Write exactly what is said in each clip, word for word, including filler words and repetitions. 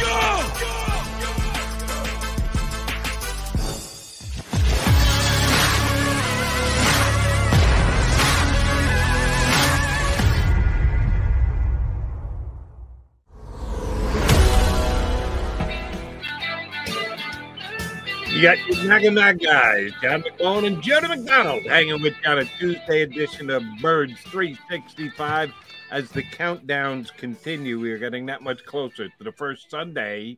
Go! You got your Mac and Mac guys, John McMullen and Jody McDonald, hanging with you on a Tuesday edition of Birds three sixty-five. As the countdowns continue, we are getting that much closer to the first Sunday.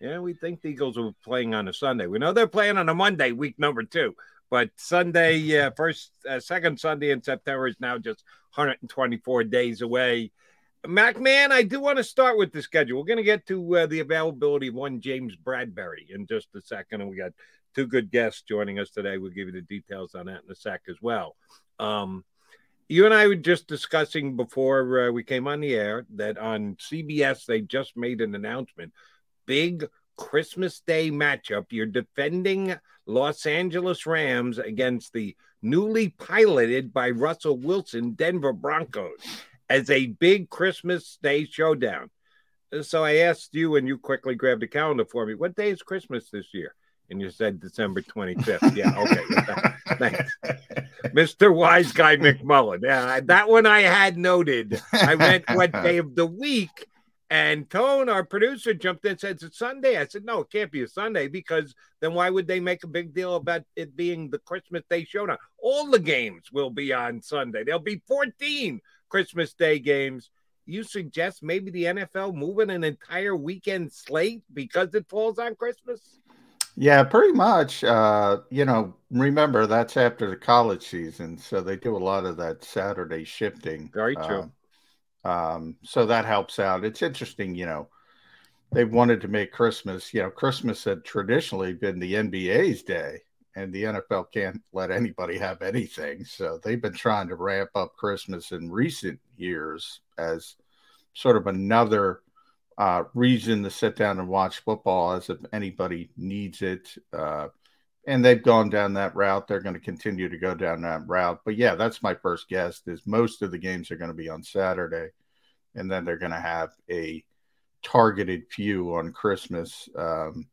Yeah, we think the Eagles are playing on a Sunday. We know they're playing on a Monday, week number two. But Sunday, uh, first, uh, second Sunday in September is now just one hundred twenty-four days away. Mac, man, I do want to start with the schedule. We're going to get to uh, the availability of one James Bradberry in just a second, and we got two good guests joining us today. We'll give you the details on that in a sec as well. Um, you and I were just discussing before uh, we came on the air that on C B S they just made an announcement. Big Christmas Day matchup. You're defending Los Angeles Rams against the newly piloted by Russell Wilson Denver Broncos, as a big Christmas Day showdown. So I asked you, and you quickly grabbed a calendar for me, what day is Christmas this year? And you said December twenty-fifth. Yeah, okay. Thanks. Mister Wise Guy McMullen. Yeah, that one I had noted. I went, what day of the week? And Tone, our producer, jumped in and said, it's Sunday. I said, no, it can't be a Sunday, because then why would they make a big deal about it being the Christmas Day showdown? All the games will be on Sunday. There'll be fourteen Christmas Day games. You suggest maybe the N F L moving an entire weekend slate because it falls on Christmas? Yeah, pretty much. Uh, you know, remember, that's after the college season, so they do a lot of that Saturday shifting. Very true. Um, um, so that helps out. It's interesting, you know, they wanted to make Christmas, you know, Christmas had traditionally been the N B A's day, and the N F L can't let anybody have anything. So they've been trying to ramp up Christmas in recent years as sort of another uh, reason to sit down and watch football, as if anybody needs it. Uh, and they've gone down that route. They're going to continue to go down that route. But, yeah, that's my first guess, is most of the games are going to be on Saturday, and then they're going to have a targeted few on Christmas. Um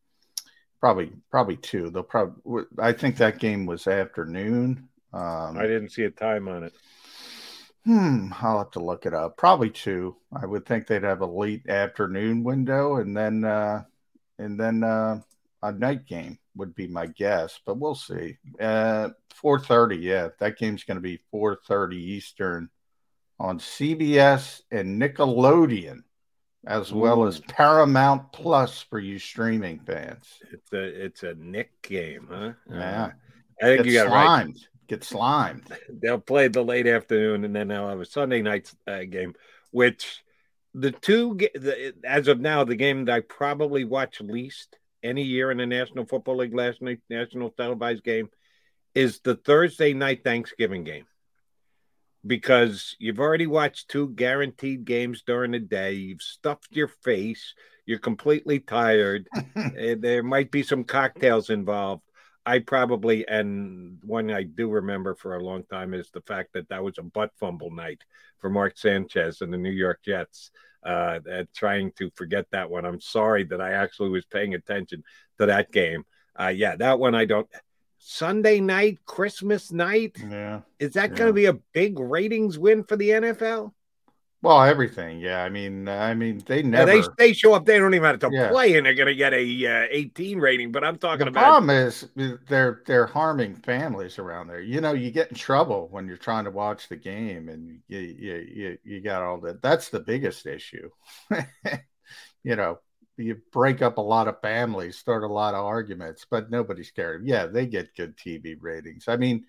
Probably, probably two. They'll probably. I think that game was afternoon. Um, I didn't see a time on it. Hmm. I'll have to look it up. Probably two. I would think they'd have a late afternoon window, and then uh, and then uh, a night game would be my guess. But we'll see. Uh, four thirty. Yeah, that game's going to be four thirty Eastern on C B S and Nickelodeon, as well Ooh. as Paramount Plus for you streaming fans. It's a it's a Nick game, huh? Yeah. I think Get you got slimed. Right. Get slimed. They'll play the late afternoon, and then they'll have a Sunday night uh, game, which the two, the, as of now, the game that I probably watch least any year in the National Football League, last night, national televised game, is the Thursday night Thanksgiving game. Because you've already watched two guaranteed games during the day. You've stuffed your face. You're completely tired. There might be some cocktails involved. I probably, and one I do remember for a long time, is the fact that that was a butt fumble night for Mark Sanchez and the New York Jets. Uh, trying to forget that one. I'm sorry that I actually was paying attention to that game. Uh, yeah, that one I don't... Sunday night, Christmas night. Yeah. Is that yeah. going to be a big ratings win for the N F L? Well, everything, yeah. I mean, I mean, they never yeah, they they show up. They don't even have to yeah. play, and they're going to get a uh, eighteen rating. But I'm talking the about the problem is they're they're harming families around there. You know, you get in trouble when you're trying to watch the game, and you you you, you got all that. That's the biggest issue. You know, you break up a lot of families, start a lot of arguments, but nobody's caring. Yeah, they get good T V ratings. I mean,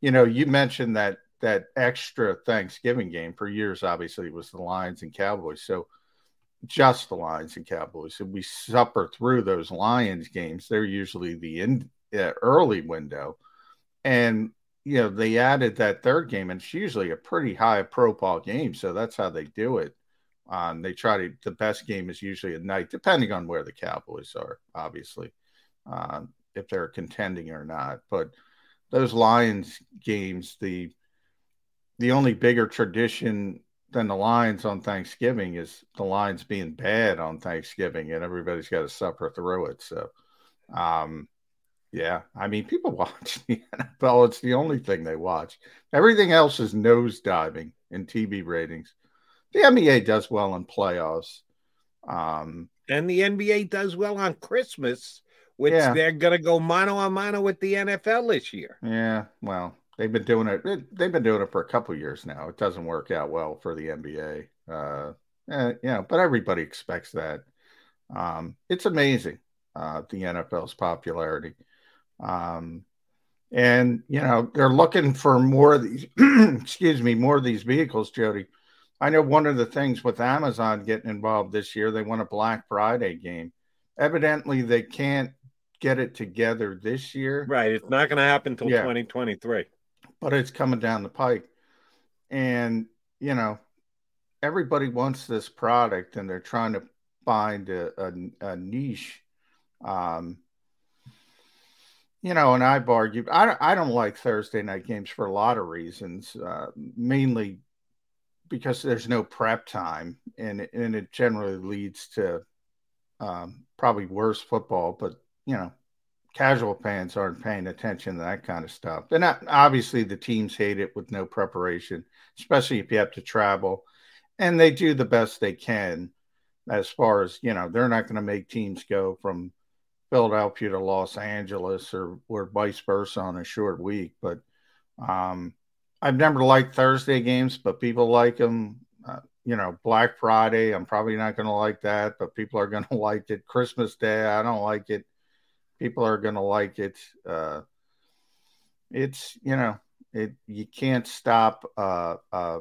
you know, you mentioned that. That extra Thanksgiving game for years, obviously, was the Lions and Cowboys. So just the Lions and Cowboys. So we suffer through those Lions games. They're usually the in, uh, early window. And, you know, they added that third game, and it's usually a pretty high profile game. So that's how they do it. Um, they try to, the best game is usually at night, depending on where the Cowboys are, obviously, uh, if they're contending or not. But those Lions games, the, The only bigger tradition than the Lions on Thanksgiving is the Lions being bad on Thanksgiving, and everybody's got to suffer through it. So, um, yeah, I mean, people watch the N F L. It's the only thing they watch. Everything else is nosediving in T V ratings. The N B A does well in playoffs. Um, and the N B A does well on Christmas, which yeah. they're going to go mano a mano with the N F L this year. Yeah, well. They've been doing it. They've been doing it for a couple of years now. It doesn't work out well for the N B A, uh, and, you know. But everybody expects that. Um, it's amazing uh, the N F L's popularity, um, and you know they're looking for more of these. excuse me, more of these vehicles, Jody. I know one of the things with Amazon getting involved this year, they want a Black Friday game. Evidently, they can't get it together this year. Right, it's not going to happen until yeah. twenty twenty-three. But it's coming down the pike. And, you know, everybody wants this product and they're trying to find a, a, a niche. Um, you know, and I've argued, I, I don't like Thursday night games for a lot of reasons, uh, mainly because there's no prep time and, and it generally leads to um, probably worse football, but, you know, casual fans aren't paying attention to that kind of stuff. And obviously the teams hate it with no preparation, especially if you have to travel. And they do the best they can as far as, you know, they're not going to make teams go from Philadelphia to Los Angeles or, or vice versa on a short week. But um, I've never liked Thursday games, but people like them. Uh, you know, Black Friday, I'm probably not going to like that, but people are going to like it. Christmas Day, I don't like it. People are going to like it. Uh, it's, you know, it. You can't stop. Uh, uh,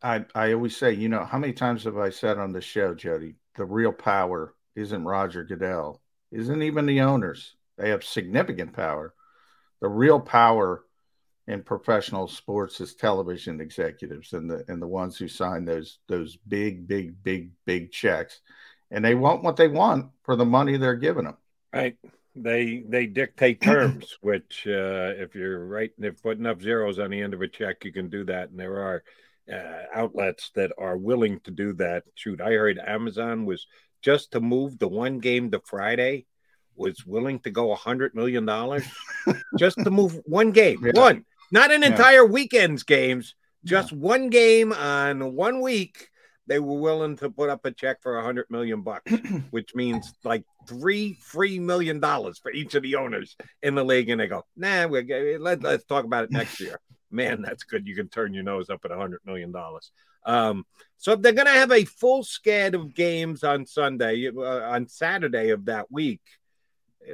I I always say, you know, how many times have I said on the show, Jody, the real power isn't Roger Goodell, isn't even the owners. They have significant power. The real power in professional sports is television executives and the and the ones who sign those those big, big, big, big checks. And they want what they want for the money they're giving them. Right. They they dictate terms, which uh, if you're right, if putting up zeros on the end of a check, you can do that. And there are uh, outlets that are willing to do that. Shoot, I heard Amazon was just to move the one game to Friday was willing to go one hundred million dollars just to move one game. Yeah. One. Not an yeah. entire weekend's games, just yeah. one game on one week. They were willing to put up a check for a hundred million bucks, which means like three free million dollars for each of the owners in the league. And they go, nah, we're, let, let's talk about it next year. Man, that's good. You can turn your nose up at a hundred million dollars. Um, so if they're going to have a full scad of games on Sunday, uh, on Saturday of that week,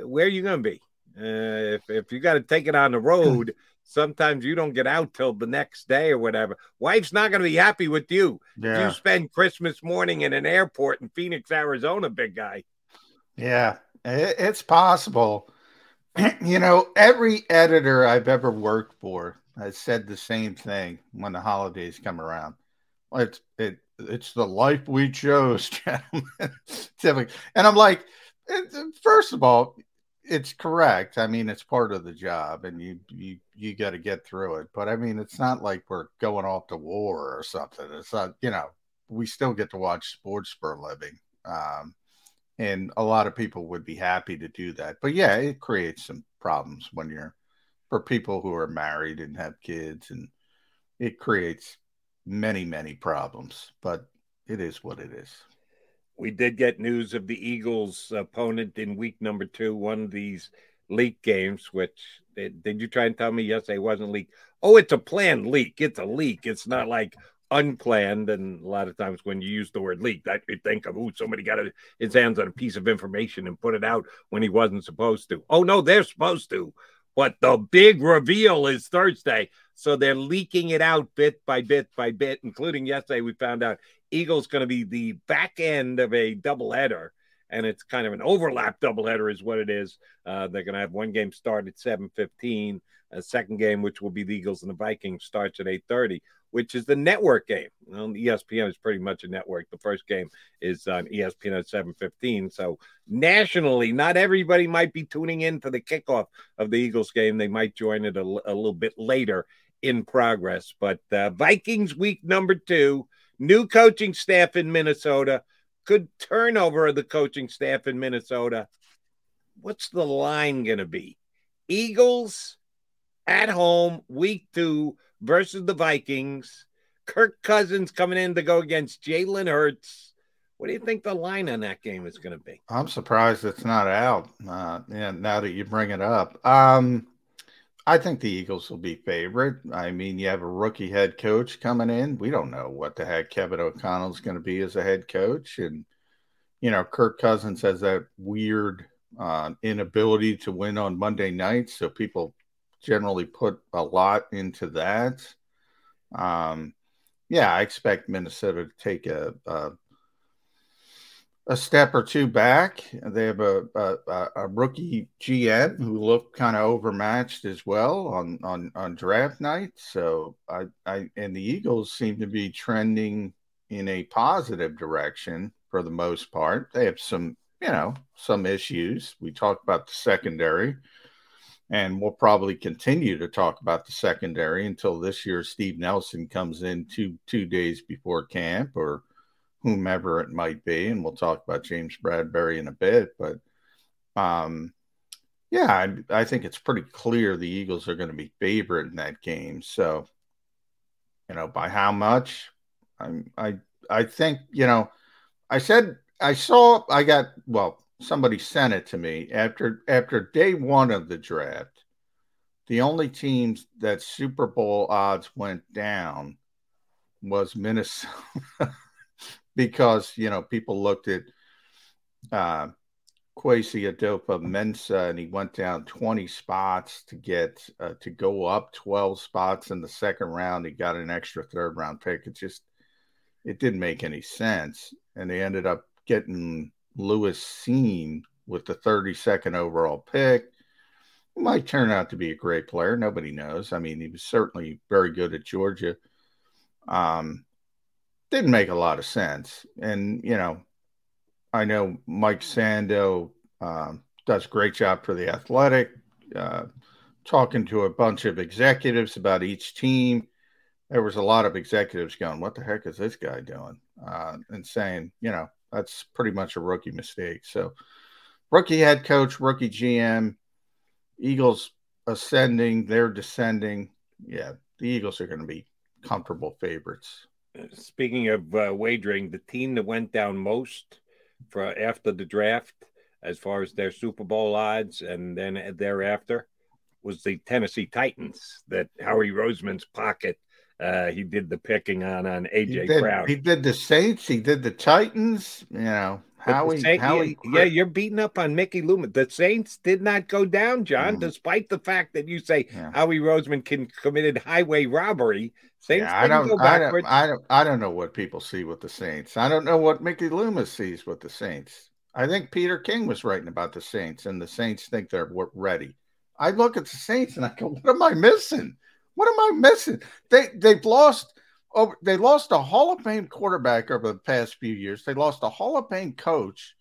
where are you going to be? Uh, if, if you got to take it on the road, sometimes you don't get out till the next day or whatever. Wife's not going to be happy with you. Yeah. You spend Christmas morning in an airport in Phoenix, Arizona, big guy. Yeah, it's possible. You know, every editor I've ever worked for has said the same thing when the holidays come around. It's it it's the life we chose, gentlemen. And I'm like, first of all, it's correct. I mean, it's part of the job, and you you you got to get through it. But I mean, it's not like we're going off to war or something. It's not, you know, we still get to watch sports for a living, um, and a lot of people would be happy to do that. But yeah, it creates some problems when you're for people who are married and have kids, and it creates many, many problems, but it is what it is. We did get news of the Eagles' opponent in week number two, one of these leak games, which did you try and tell me yesterday wasn't leaked? Oh, it's a planned leak. It's a leak. It's not like unplanned. And a lot of times when you use the word leak, that you think of, oh, somebody got a, his hands on a piece of information and put it out when he wasn't supposed to. Oh, no, they're supposed to. But the big reveal is Thursday. So they're leaking it out bit by bit by bit, including yesterday we found out Eagles going to be the back end of a doubleheader, and it's kind of an overlap doubleheader is what it is. Uh, they're going to have one game start at seven fifteen, a second game, which will be the Eagles and the Vikings, starts at eight thirty, which is the network game. Well, E S P N is pretty much a network. The first game is on E S P N at seven fifteen. So nationally, not everybody might be tuning in for the kickoff of the Eagles game. They might join it a, a little bit later in progress. But uh, Vikings week number two, new coaching staff in Minnesota, good turnover of the coaching staff in Minnesota. What's the line going to be? Eagles at home, week two versus the Vikings. Kirk Cousins coming in to go against Jalen Hurts. What do you think the line on that game is going to be? I'm surprised it's not out uh, and now that you bring it up. Um, I think the Eagles will be favorite. I mean, you have a rookie head coach coming in. We don't know what the heck Kevin O'Connell's going to be as a head coach. And, you know, Kirk Cousins has that weird uh, inability to win on Monday nights. So people generally put a lot into that. Um, yeah, I expect Minnesota to take a, a a step or two back. They have a, a, a rookie G M who looked kind of overmatched as well on, on, on draft night. So I, I, and the Eagles seem to be trending in a positive direction for the most part. They have some, you know, some issues. We talked about the secondary, and we'll probably continue to talk about the secondary until this year Steve Nelson comes in two, two days before camp, or whomever it might be, and we'll talk about James Bradberry in a bit. But, um, yeah, I, I think it's pretty clear the Eagles are going to be favored in that game. So, you know, by how much? I'm, I I think, you know, I said I saw I got well, somebody sent it to me after after day one of the draft. The only teams that Super Bowl odds went down was Minnesota. Because, you know, people looked at uh, Kwesi Adopa-Mensah, and he went down twenty spots to get uh, to go up twelve spots in the second round. He got an extra third round pick. It just it didn't make any sense, and they ended up getting Lewis Seen with the thirty-second overall pick. He might turn out to be a great player. Nobody knows. I mean, he was certainly very good at Georgia. Um. Didn't make a lot of sense. And, you know, I know Mike Sando um, does a great job for The Athletic, uh, talking to a bunch of executives about each team. There was a lot of executives going, what the heck is this guy doing? Uh, and saying, you know, that's pretty much a rookie mistake. So rookie head coach, rookie G M, Eagles ascending, they're descending. Yeah, the Eagles are going to be comfortable favorites. Speaking of uh, wagering, the team that went down most for after the draft, as far as their Super Bowl odds and then thereafter, was the Tennessee Titans that Howie Roseman's pocket. Uh, he did the picking on on A J. Brown. He did the Saints. He did the Titans. You know, Howie. Saint, Howie yeah, yeah, you're beating up on Mickey Loomis. The Saints did not go down, John, mm. despite the fact that you say yeah. Howie Roseman can committed highway robbery. Saints yeah, I don't, go I don't, I don't, I don't know what people see with the Saints. I don't know what Mickey Loomis sees with the Saints. I think Peter King was writing about the Saints, and the Saints think they're ready. I look at the Saints and I go, "What am I missing? What am I missing?" They they've lost over. They lost a Hall of Fame quarterback over the past few years. They lost a Hall of Fame coach.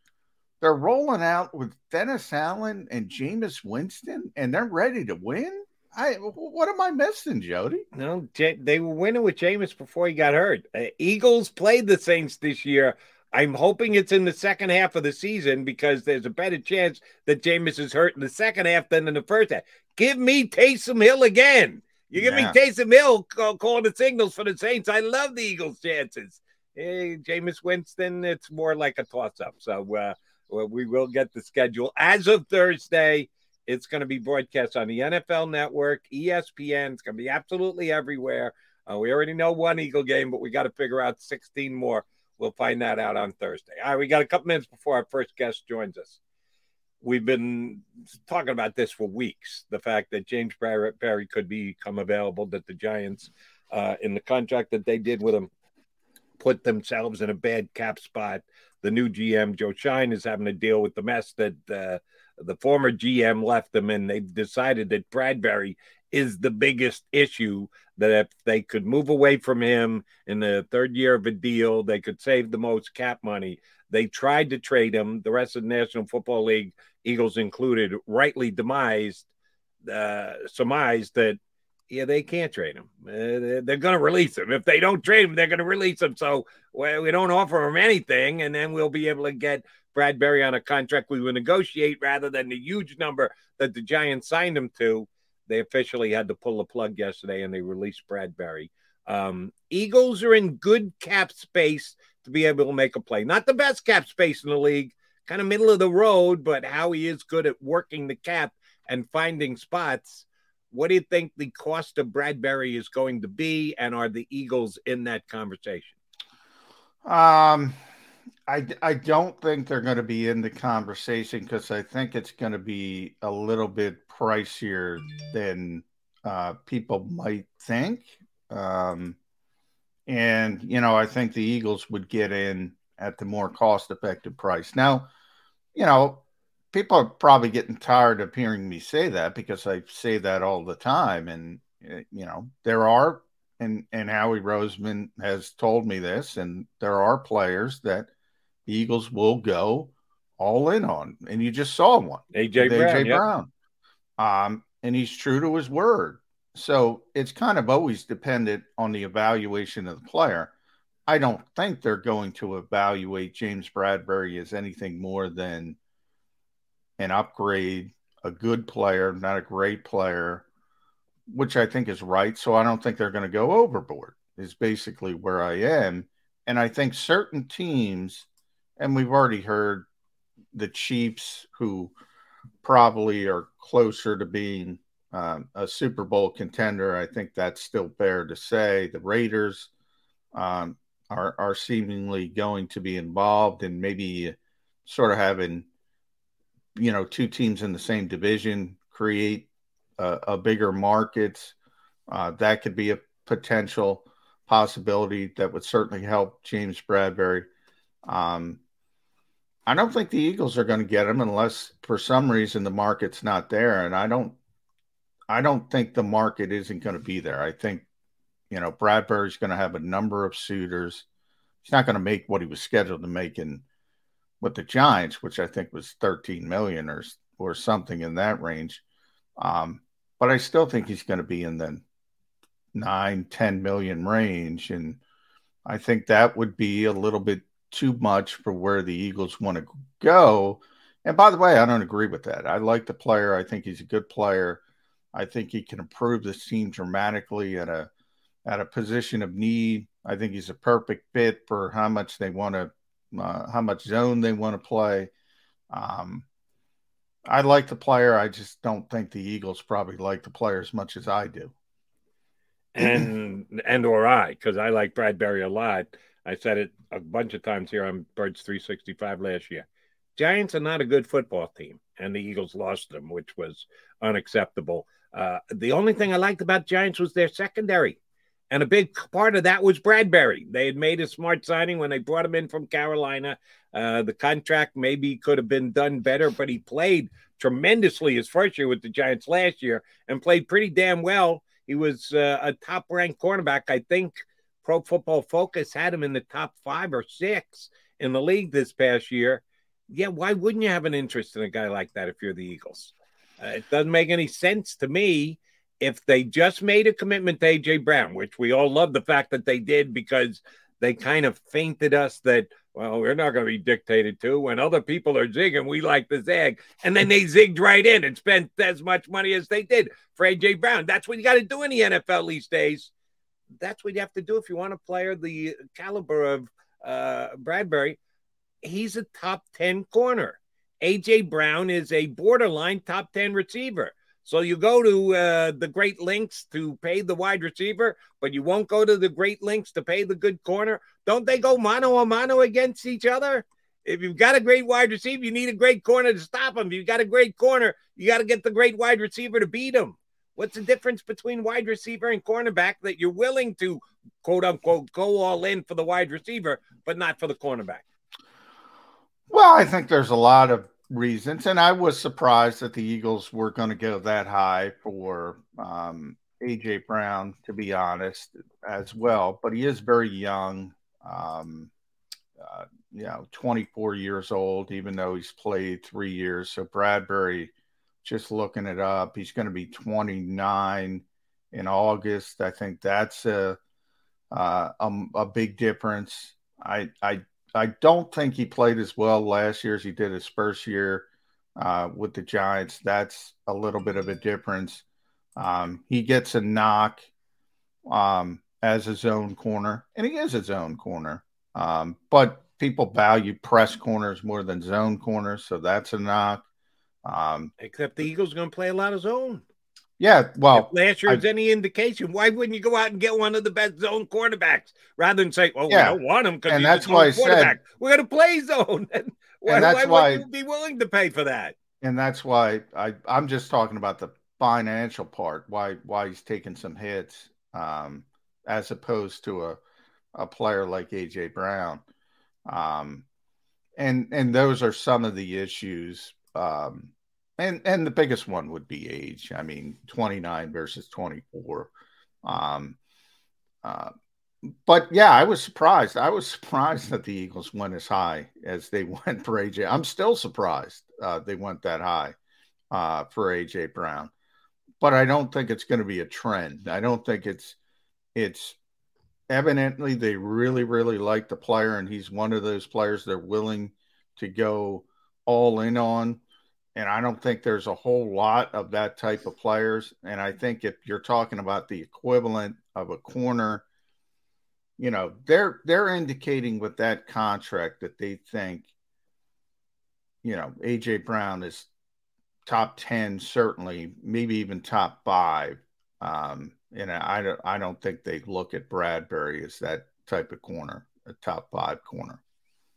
They're rolling out with Dennis Allen and Jameis Winston, and they're ready to win. I what am I missing, Jody? No, they were winning with Jameis before he got hurt. Uh, Eagles played the Saints this year. I'm hoping it's in the second half of the season because there's a better chance that Jameis is hurt in the second half than in the first half. Give me Taysom Hill again. You give yeah. me Taysom Hill calling call the signals for the Saints. I love the Eagles' chances. Hey, Jameis Winston, it's more like a toss-up. So uh, well, we will get the schedule. As of Thursday, it's going to be broadcast on the N F L Network, E S P N. It's going to be absolutely everywhere. Uh, we already know one Eagle game, but we got to figure out sixteen more. We'll find that out on Thursday. All right, we got a couple minutes before our first guest joins us. We've been talking about this for weeks, the fact that James Bradberry could become available, that the Giants, uh, in the contract that they did with him, put themselves in a bad cap spot. The new G M, Joe Shine, is having to deal with the mess that uh, the former G M left them in. They've decided that Bradberry is the biggest issue, that if they could move away from him in the third year of a deal, they could save the most cap money. They tried to trade him. The rest of the National Football League, Eagles included, rightly demised, uh, surmised that, yeah, they can't trade him. Uh, they're going to release him. If they don't trade him, they're going to release him. So well, we don't offer him anything, and then we'll be able to get Bradberry on a contract we will negotiate rather than the huge number that the Giants signed him to. They officially had to pull the plug yesterday, and they released Bradberry. Um, Eagles are in good cap space to be able to make a play. Not the best cap space in the league, kind of middle of the road, but Howie is good at working the cap and finding spots. What do you think the cost of Bradberry is going to be, and are the Eagles in that conversation? Um, I, I don't think they're going to be in the conversation because I think it's going to be a little bit pricier than uh, people might think. Um, and, you know, I think the Eagles would get in at the more cost-effective price. Now, you know, people are probably getting tired of hearing me say that because I say that all the time. And, you know, there are, and, and Howie Roseman has told me this, and there are players that the Eagles will go all in on. And you just saw one. A J. Brown. Yep. Brown. Um, and he's true to his word. So it's kind of always dependent on the evaluation of the player. I don't think they're going to evaluate James Bradberry as anything more than an upgrade, a good player, not a great player, which I think is right. So I don't think they're going to go overboard is basically where I am. And I think certain teams, and we've already heard the Chiefs, who probably are closer to being Um, a Super Bowl contender. I think that's still fair to say. The Raiders um, are, are seemingly going to be involved, and maybe sort of having, you know, two teams in the same division create a, a bigger market. Uh, that could be a potential possibility that would certainly help James Bradberry. Um, I don't think the Eagles are going to get him unless for some reason the market's not there, and I don't I don't think the market isn't going to be there. I think, you know, Bradberry's going to have a number of suitors. He's not going to make what he was scheduled to make in with the Giants, which I think was thirteen million dollars or, or something in that range. Um, but I still think he's going to be in the nine, ten million range. And I think that would be a little bit too much for where the Eagles want to go. And by the way, I don't agree with that. I like the player. I think he's a good player. I think he can improve this team dramatically at a at a position of need. I think he's a perfect fit for how much they want to, uh, how much zone they want to play. Um, I like the player. I just don't think the Eagles probably like the player as much as I do, and and or I, because I like Bradberry a lot. I said it a bunch of times here on Birds three sixty-five last year. Giants are not a good football team, and the Eagles lost them, which was unacceptable. Uh, the only thing I liked about Giants was their secondary, and a big part of that was Bradberry. They had made a smart signing when they brought him in from Carolina. Uh, the contract maybe could have been done better, but he played tremendously his first year with the Giants last year and played pretty damn well. He was uh, a top-ranked cornerback. I think Pro Football Focus had him in the top five or six in the league this past year. Yeah, why wouldn't you have an interest in a guy like that if you're the Eagles? Uh, it doesn't make any sense to me. If they just made a commitment to A J. Brown, which we all love the fact that they did because they kind of fainted us that Well, we're not going to be dictated to. When other people are zigging, we like to zag. And then they zigged right in and spent as much money as they did for A J. Brown. That's what you got to do in the N F L these days. That's what you have to do if you want a player the caliber of uh, Bradberry. He's a top ten corner. A J. Brown is a borderline top ten receiver. So you go to uh, the great lengths to pay the wide receiver, but you won't go to the great lengths to pay the good corner. Don't they go mano a mano against each other? If you've got a great wide receiver, you need a great corner to stop him. If you've got a great corner, you got to get the great wide receiver to beat him. What's the difference between wide receiver and cornerback that you're willing to, quote unquote, go all in for the wide receiver, but not for the cornerback? Well, I think there's a lot of reasons, and I was surprised that the Eagles were going to go that high for um, A J. Brown, to be honest, as well. But he is very young, um, uh, you know, twenty-four years old, even though he's played three years. So Bradberry, just looking it up, he's going to be twenty-nine in August. I think that's a uh, a, a big difference. I I. I don't think he played as well last year as he did his first year uh, with the Giants. That's a little bit of a difference. Um, he gets a knock um, as his own corner, and he is his own corner. Um, but people value press corners more than zone corners, so that's a knock. Um, Except the Eagles are going to play a lot of zone. Yeah, well, if last year is any indication, why wouldn't you go out and get one of the best zone cornerbacks rather than say, "Well, yeah, we don't want him because he's that's a why I said we're going to play zone." And why, and that's why, why would you be willing to pay for that? And that's why I, I'm just talking about the financial part. Why why he's taking some hits um, as opposed to a a player like A J. Brown, um, and and those are some of the issues. Um, And and the biggest one would be age. I mean, twenty-nine versus twenty-four. Um, uh, but, yeah, I was surprised. I was surprised that the Eagles went as high as they went for A J. I'm still surprised uh, they went that high uh, for A J. Brown. But I don't think it's going to be a trend. I don't think it's it's evidently they really, really like the player, and he's one of those players they're willing to go all in on. And I don't think there's a whole lot of that type of players. And I think if you're talking about the equivalent of a corner, you know, they're they're indicating with that contract that they think, you know, A J. Brown is top ten, certainly, maybe even top five. Um, and I don't, I don't think they look at Bradberry as that type of corner, a top five corner.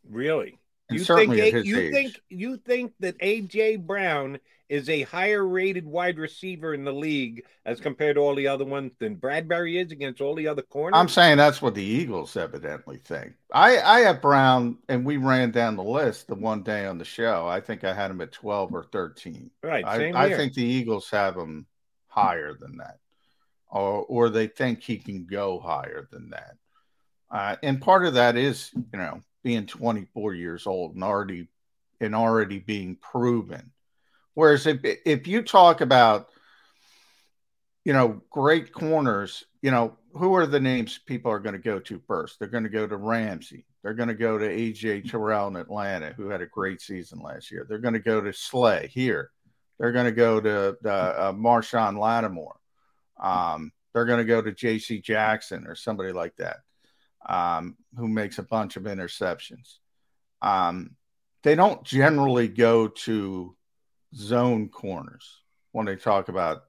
Really? And you think a, you age. think you think that A J. Brown is a higher rated wide receiver in the league as compared to all the other ones than Bradberry is against all the other corners? I'm saying that's what the Eagles evidently think. I, I have Brown, and we ran down the list the one day on the show. I think I had him at twelve or thirteen. Right. Same I, I think the Eagles have him higher than that, or or they think he can go higher than that. Uh, and part of that is, you know, being twenty-four years old and already and already being proven. Whereas if, if you talk about, you know, great corners, you know, who are the names people are going to go to first? They're going to go to Ramsey. They're going to go to A J. Terrell in Atlanta, who had a great season last year. They're going to go to Slay here. They're going to go to uh, Marshawn Lattimore. Um, they're going to go to J C. Jackson or somebody like that. Um, who makes a bunch of interceptions. Um, they don't generally go to zone corners when they talk about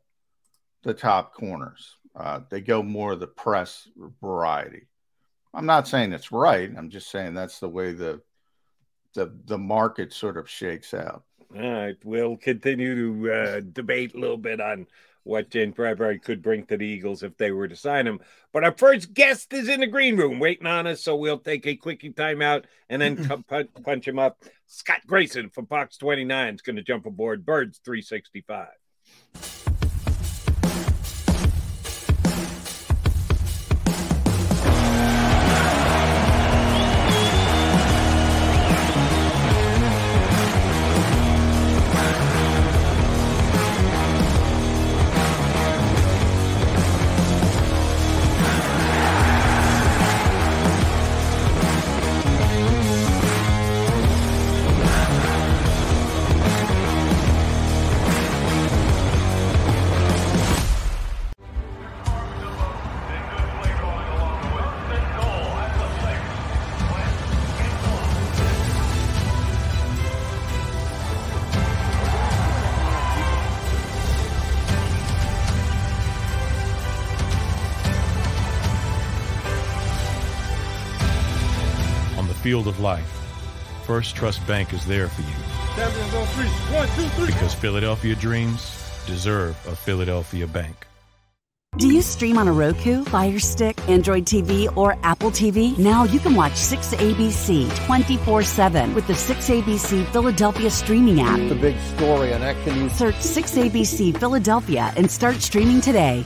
the top corners. Uh, they go more the press variety. I'm not saying it's right. I'm just saying that's the way the the, the market sort of shakes out. All right. We'll continue to uh, debate a little bit on what James Bradberry could bring to the Eagles if they were to sign him. But our first guest is in the green room waiting on us, so we'll take a quickie timeout and then punch him up. Scott Grayson from Fox twenty-nine is going to jump aboard Birds three sixty-five. field of life, First Trust Bank is there for you. Champions on three. One, two, three. Because Philadelphia dreams deserve a Philadelphia bank. Do you stream on a Roku, Fire Stick, Android T V, or Apple T V? Now you can watch six A B C twenty-four seven with the six A B C Philadelphia streaming app. The big story on Action. Search six A B C Philadelphia and start streaming today.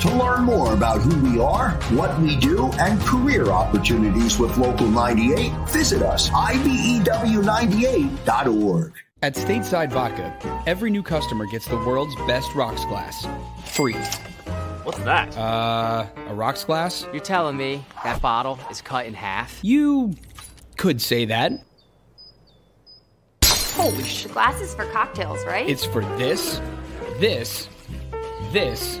To learn more about who we are, what we do, and career opportunities with Local ninety-eight, visit us, I B E W ninety-eight dot org. At Stateside Vodka, every new customer gets the world's best rocks glass, free. What's that? Uh, a rocks glass? You're telling me that bottle is cut in half? You could say that. Holy shit. The glass is for cocktails, right? It's for this, this, this,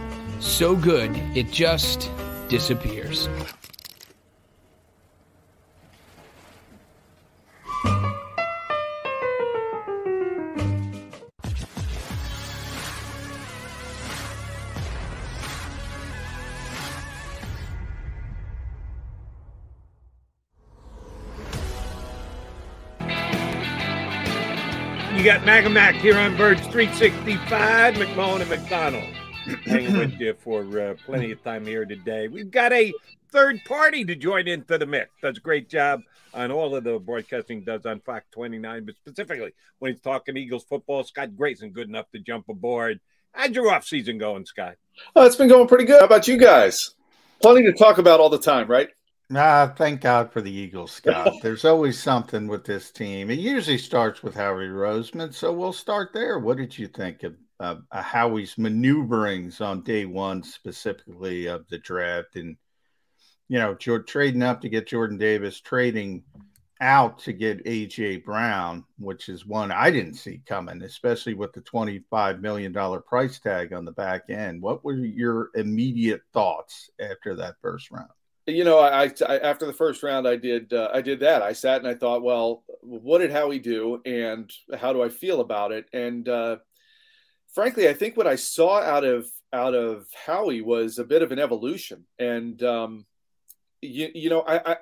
So good, it just disappears. You got Mac and Mac here on Birds three sixty-five, McMullen and McDonald. Hanging with you for uh, plenty of time here today. We've got a third party to join into the mix. Does a great job on all of the broadcasting, does on Fox twenty-nine, but specifically when he's talking Eagles football, Scott Grayson, good enough to jump aboard. How's your offseason going, Scott? Oh, it's been going pretty good. How about you guys? Plenty to talk about all the time, right? Nah, thank God for the Eagles, Scott. There's always something with this team. It usually starts with Howie Roseman, so we'll start there. What did you think of uh, Howie's maneuverings on day one, specifically of the draft? And, you know, trading up to get Jordan Davis, trading out to get A J. Brown, which is one I didn't see coming, especially with the twenty-five million dollars price tag on the back end. What were your immediate thoughts after that first round? You know, I, I after the first round, I did uh, I did that. I sat and I thought, well, what did Howie do, and how do I feel about it? And uh, frankly, I think what I saw out of out of Howie was a bit of an evolution. And um, you you know, I, I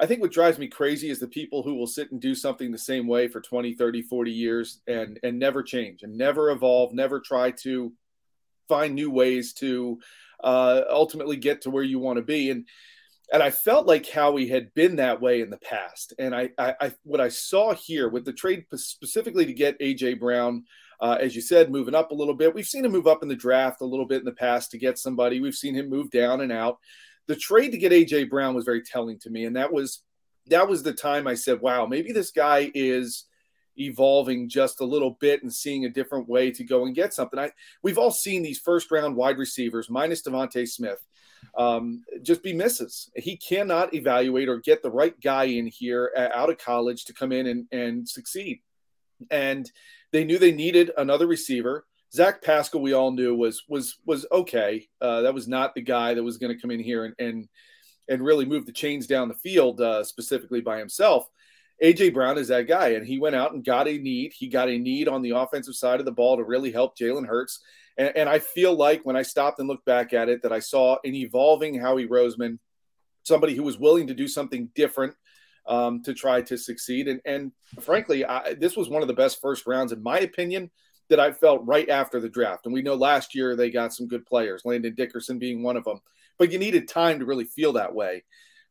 I think what drives me crazy is the people who will sit and do something the same way for twenty, thirty, forty years and and never change and never evolve, never try to find new ways to uh, ultimately get to where you want to be. And And I felt like Howie had been that way in the past. And I, I, I what I saw here with the trade specifically to get A J. Brown, uh, as you said, moving up a little bit. We've seen him move up in the draft a little bit in the past to get somebody. We've seen him move down and out. The trade to get A J. Brown was very telling to me. And that was that was the time I said, wow, maybe this guy is evolving just a little bit and seeing a different way to go and get something. I We've all seen these first-round wide receivers, minus DeVonta Smith. Um, just be misses. He cannot evaluate or get the right guy in here uh, out of college to come in and, and succeed. And they knew they needed another receiver. Zach Pascal, we all knew was, was, was okay. Uh, that was not the guy that was going to come in here and, and, and really move the chains down the field uh, specifically by himself. A J. Brown is that guy. And he went out and got a need. He got a need on the offensive side of the ball to really help Jalen Hurts. And, and I feel like when I stopped and looked back at it, that I saw an evolving Howie Roseman, somebody who was willing to do something different um, to try to succeed. And, and frankly, I, this was one of the best first rounds, in my opinion, that I felt right after the draft. And we know last year they got some good players, Landon Dickerson being one of them. But you needed time to really feel that way.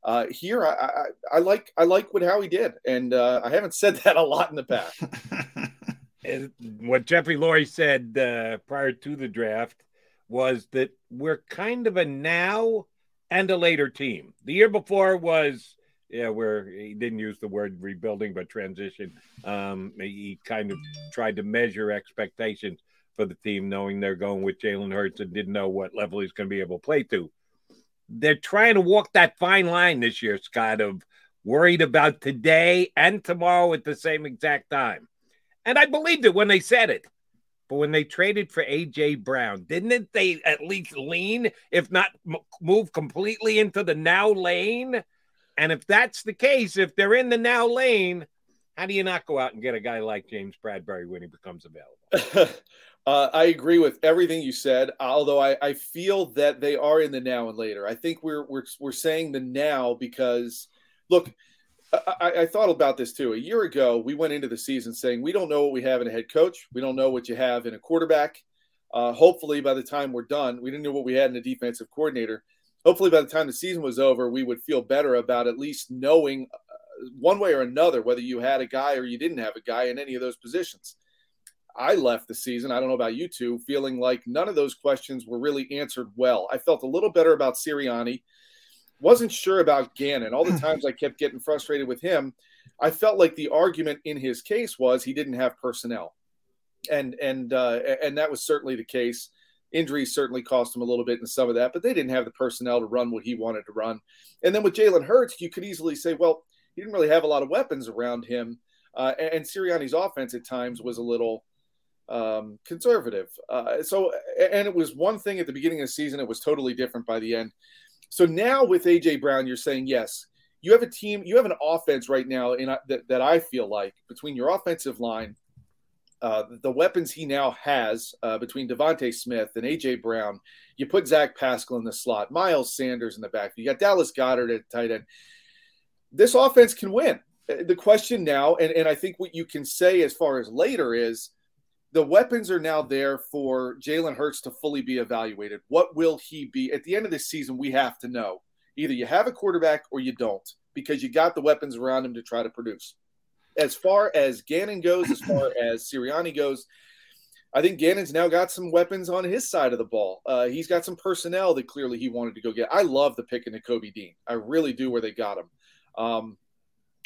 Uh, here, I, I, I like I like what Howie did, and uh, I haven't said that a lot in the past. And what Jeffrey Lurie said uh, prior to the draft was that we're kind of a now and a later team. The year before was, yeah, where he didn't use the word rebuilding, but transition. Um, he kind of tried to measure expectations for the team, knowing they're going with Jalen Hurts and didn't know what level he's going to be able to play to. They're trying to walk that fine line this year, Scott, of worried about today and tomorrow at the same exact time. And I believed it when they said it. But when they traded for A J. Brown, didn't they at least lean, if not m- move completely into the now lane? And if that's the case, if they're in the now lane, how do you not go out and get a guy like James Bradberry when he becomes available? uh, I agree with everything you said, although I, I feel that they are in the now and later. I think we're we're we're saying the now because, look, I, I thought about this too. A year ago, we went into the season saying we don't know what we have in a head coach. We don't know what you have in a quarterback. Uh, hopefully, by the time we're done, we didn't know what we had in a defensive coordinator. Hopefully, by the time the season was over, we would feel better about at least knowing one way or another whether you had a guy or you didn't have a guy in any of those positions. I left the season, I don't know about you two, feeling like none of those questions were really answered well. I felt a little better about Sirianni. Wasn't sure about Gannon. All the times I kept getting frustrated with him, I felt like the argument in his case was he didn't have personnel. And and uh, and that was certainly the case. Injuries certainly cost him a little bit in some of that, but they didn't have the personnel to run what he wanted to run. And then with Jalen Hurts, you could easily say, well, he didn't really have a lot of weapons around him. Uh, and, and Sirianni's offense at times was a little um, conservative. Uh, so, and it was one thing at the beginning of the season. It was totally different by the end. So now with A J. Brown, you're saying, yes, you have a team, you have an offense right now in, uh, that, that I feel like between your offensive line, uh, the weapons he now has uh, between DeVonta Smith and A J. Brown, you put Zach Pascal in the slot, Miles Sanders in the back, you got Dallas Goedert at tight end. This offense can win. The question now, and, and I think what you can say as far as later is, the weapons are now there for Jalen Hurts to fully be evaluated. What will he be? At the end of this season, we have to know. Either you have a quarterback or you don't because you got the weapons around him to try to produce. As far as Gannon goes, as far as Sirianni goes, I think Gannon's now got some weapons on his side of the ball. Uh, he's got some personnel that clearly he wanted to go get. I love the pick of Nakobe Dean. I really do where they got him. Um,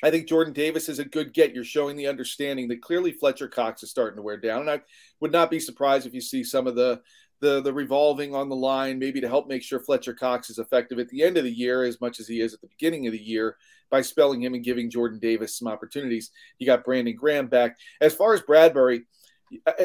I think Jordan Davis is a good get. You're showing the understanding that clearly Fletcher Cox is starting to wear down. And I would not be surprised if you see some of the, the, the revolving on the line, maybe to help make sure Fletcher Cox is effective at the end of the year, as much as he is at the beginning of the year, by spelling him and giving Jordan Davis some opportunities. You got Brandon Graham back. As far as Bradberry,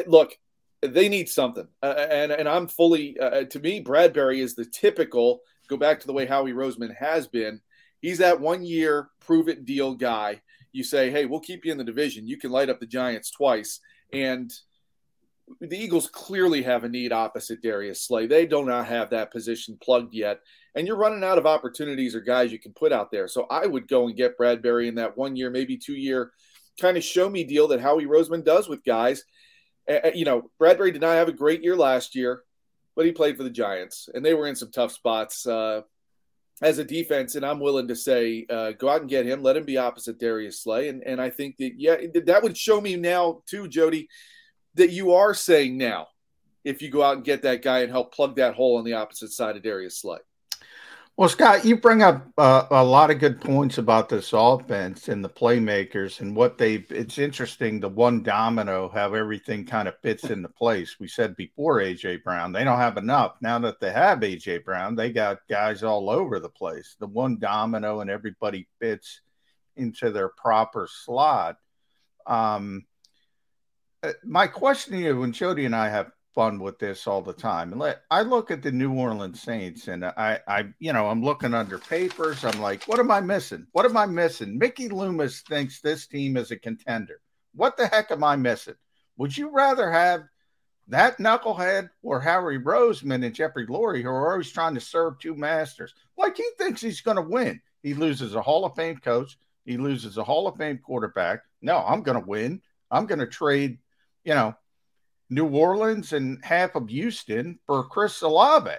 look, they need something. Uh, and, and I'm fully, uh, to me, Bradberry is the typical, go back to the way Howie Roseman has been. He's that one-year prove-it deal guy. You say, hey, we'll keep you in the division. You can light up the Giants twice. And the Eagles clearly have a need opposite Darius Slay. They do not have that position plugged yet. And you're running out of opportunities or guys you can put out there. So I would go and get Bradberry in that one-year, maybe two-year kind of show-me deal that Howie Roseman does with guys. Uh, you know, Bradberry did not have a great year last year, but he played for the Giants. And they were in some tough spots. Uh as a defense, and I'm willing to say, uh, go out and get him, let him be opposite Darius Slay. And and I think that, yeah, that would show me now too, Jody, that you are saying now, if you go out and get that guy and help plug that hole on the opposite side of Darius Slay. Well, Scott, you bring up uh, a lot of good points about this offense and the playmakers and what they, it's interesting, the one domino, how everything kind of fits into place. We said before A J. Brown, they don't have enough. Now that they have A J. Brown, they got guys all over the place. The one domino and everybody fits into their proper slot. Um, my question to you, when Jody and I have fun with this all the time. And let, I look at the New Orleans Saints and I, I, you know, I'm looking under papers. I'm like, what am I missing? What am I missing? Mickey Loomis thinks this team is a contender. What the heck am I missing? Would you rather have that knucklehead or Howie Roseman and Jeffrey Lurie, who are always trying to serve two masters? Like he thinks he's going to win. He loses a Hall of Fame coach. He loses a Hall of Fame quarterback. No, I'm going to win. I'm going to trade, you know, New Orleans and half of Houston for Chris Olave,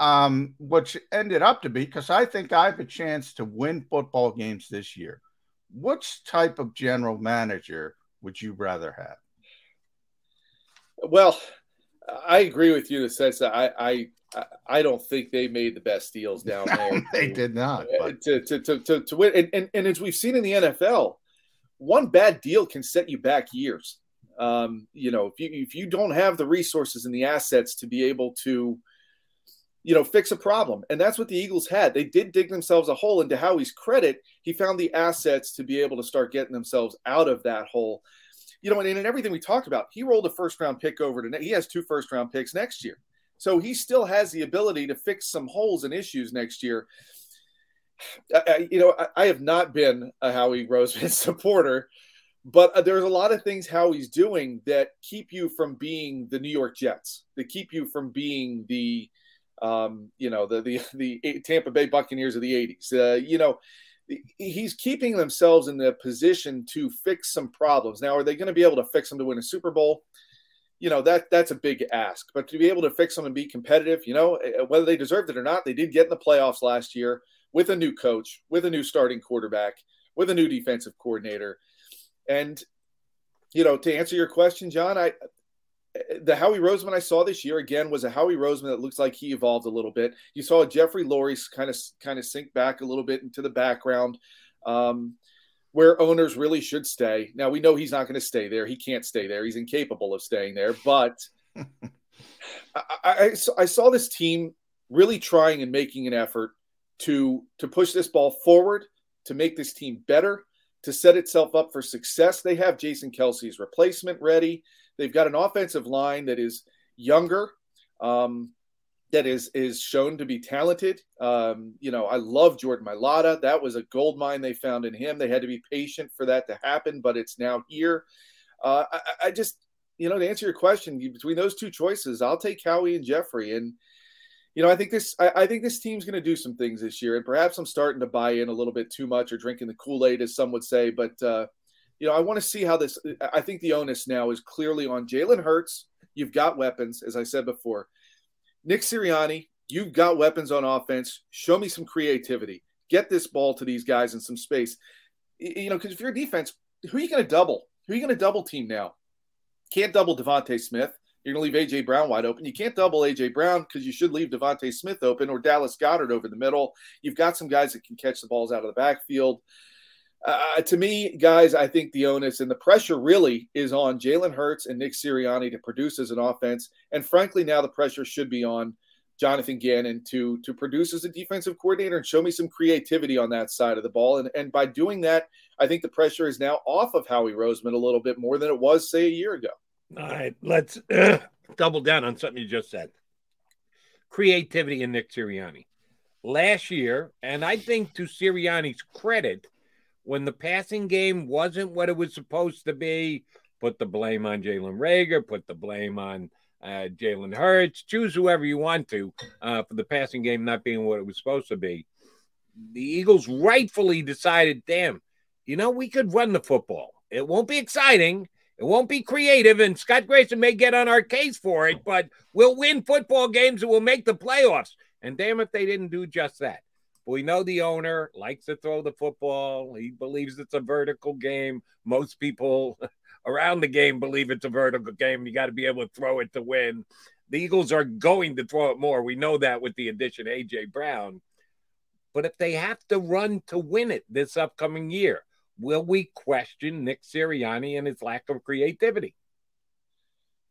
um, which ended up to be, because I think I have a chance to win football games this year. Which type of general manager would you rather have? Well, I agree with you in the sense that I, I, I don't think they made the best deals down there. They to, did not. But. To, to, to, to, to win. And, and, and as we've seen in the N F L, one bad deal can set you back years. Um, you know, if you, if you don't have the resources and the assets to be able to, you know, fix a problem. And that's what the Eagles had. They did dig themselves a hole, and to Howie's credit, he found the assets to be able to start getting themselves out of that hole. You know, and in everything we talked about, he rolled a first-round pick over to ne- – he has two first-round picks next year. So he still has the ability to fix some holes and issues next year. I, I, you know, I, I have not been a Howie Roseman supporter, but there's a lot of things Howie's doing that keep you from being the New York Jets, that keep you from being the, um, you know, the, the, the Tampa Bay Buccaneers of the eighties. Uh, you know, he's keeping themselves in the position to fix some problems. Now, are they going to be able to fix them to win a Super Bowl? You know, that that's a big ask, but to be able to fix them and be competitive, you know, whether they deserved it or not, they did get in the playoffs last year with a new coach, with a new starting quarterback, with a new defensive coordinator. And, you know, to answer your question, John, I, the Howie Roseman I saw this year again was a Howie Roseman that looks like he evolved a little bit. You saw Jeffrey Lurie kind of, kind of sink back a little bit into the background, um, where owners really should stay. Now, we know he's not going to stay there. He can't stay there. He's incapable of staying there. But I, I, I saw this team really trying and making an effort to, to push this ball forward, to make this team better, to set itself up for success. They have Jason Kelsey's replacement ready. They've got an offensive line that is younger, um, that is is shown to be talented. Um, you know, I love Jordan Mailata. That was a gold mine they found in him. They had to be patient for that to happen, but it's now here. Uh, I, I just, you know, to answer your question, between those two choices, I'll take Howie and Jeffrey. And, you know, I think this I, I think this team's going to do some things this year, and perhaps I'm starting to buy in a little bit too much, or drinking the Kool-Aid, as some would say. But, uh, you know, I want to see how this – I think the onus now is clearly on Jalen Hurts. You've got weapons, as I said before. Nick Sirianni, you've got weapons on offense. Show me some creativity. Get this ball to these guys in some space. You know, because if you're defense, who are you going to double? Who are you going to double team now? Can't double DeVonta Smith. You're going to leave A J. Brown wide open. You can't double A J. Brown because you should leave DeVonta Smith open, or Dallas Goedert over the middle. You've got some guys that can catch the balls out of the backfield. Uh, to me, guys, I think the onus and the pressure really is on Jalen Hurts and Nick Sirianni to produce as an offense. And frankly, now the pressure should be on Jonathan Gannon to, to produce as a defensive coordinator and show me some creativity on that side of the ball. And, and by doing that, I think the pressure is now off of Howie Roseman a little bit more than it was, say, a year ago. All right, let's uh, double down on something you just said. Creativity in Nick Sirianni. Last year, and I think to Sirianni's credit, when the passing game wasn't what it was supposed to be, put the blame on Jalen Reagor, put the blame on uh, Jalen Hurts, choose whoever you want to uh, for the passing game not being what it was supposed to be. The Eagles rightfully decided, damn, you know, we could run the football. It won't be exciting. It won't be creative, and Scott Grayson may get on our case for it, but we'll win football games and we'll make the playoffs. And damn if they didn't do just that. We know the owner likes to throw the football. He believes it's a vertical game. Most people around the game believe it's a vertical game. You got to be able to throw it to win. The Eagles are going to throw it more. We know that with the addition of A J. Brown. But if they have to run to win it this upcoming year, will we question Nick Sirianni and his lack of creativity?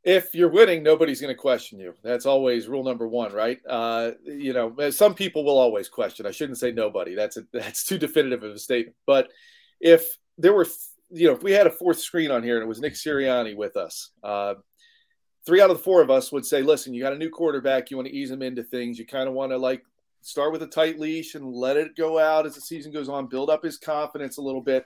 If you're winning, nobody's going to question you. That's always rule number one, right? Uh, you know, some people will always question. I shouldn't say nobody. That's a, that's too definitive of a statement. But if there were, you know, if we had a fourth screen on here and it was Nick Sirianni with us, uh, three out of the four of us would say, listen, you got a new quarterback. You want to ease him into things. You kind of want to, like, start with a tight leash and let it go out as the season goes on, build up his confidence a little bit.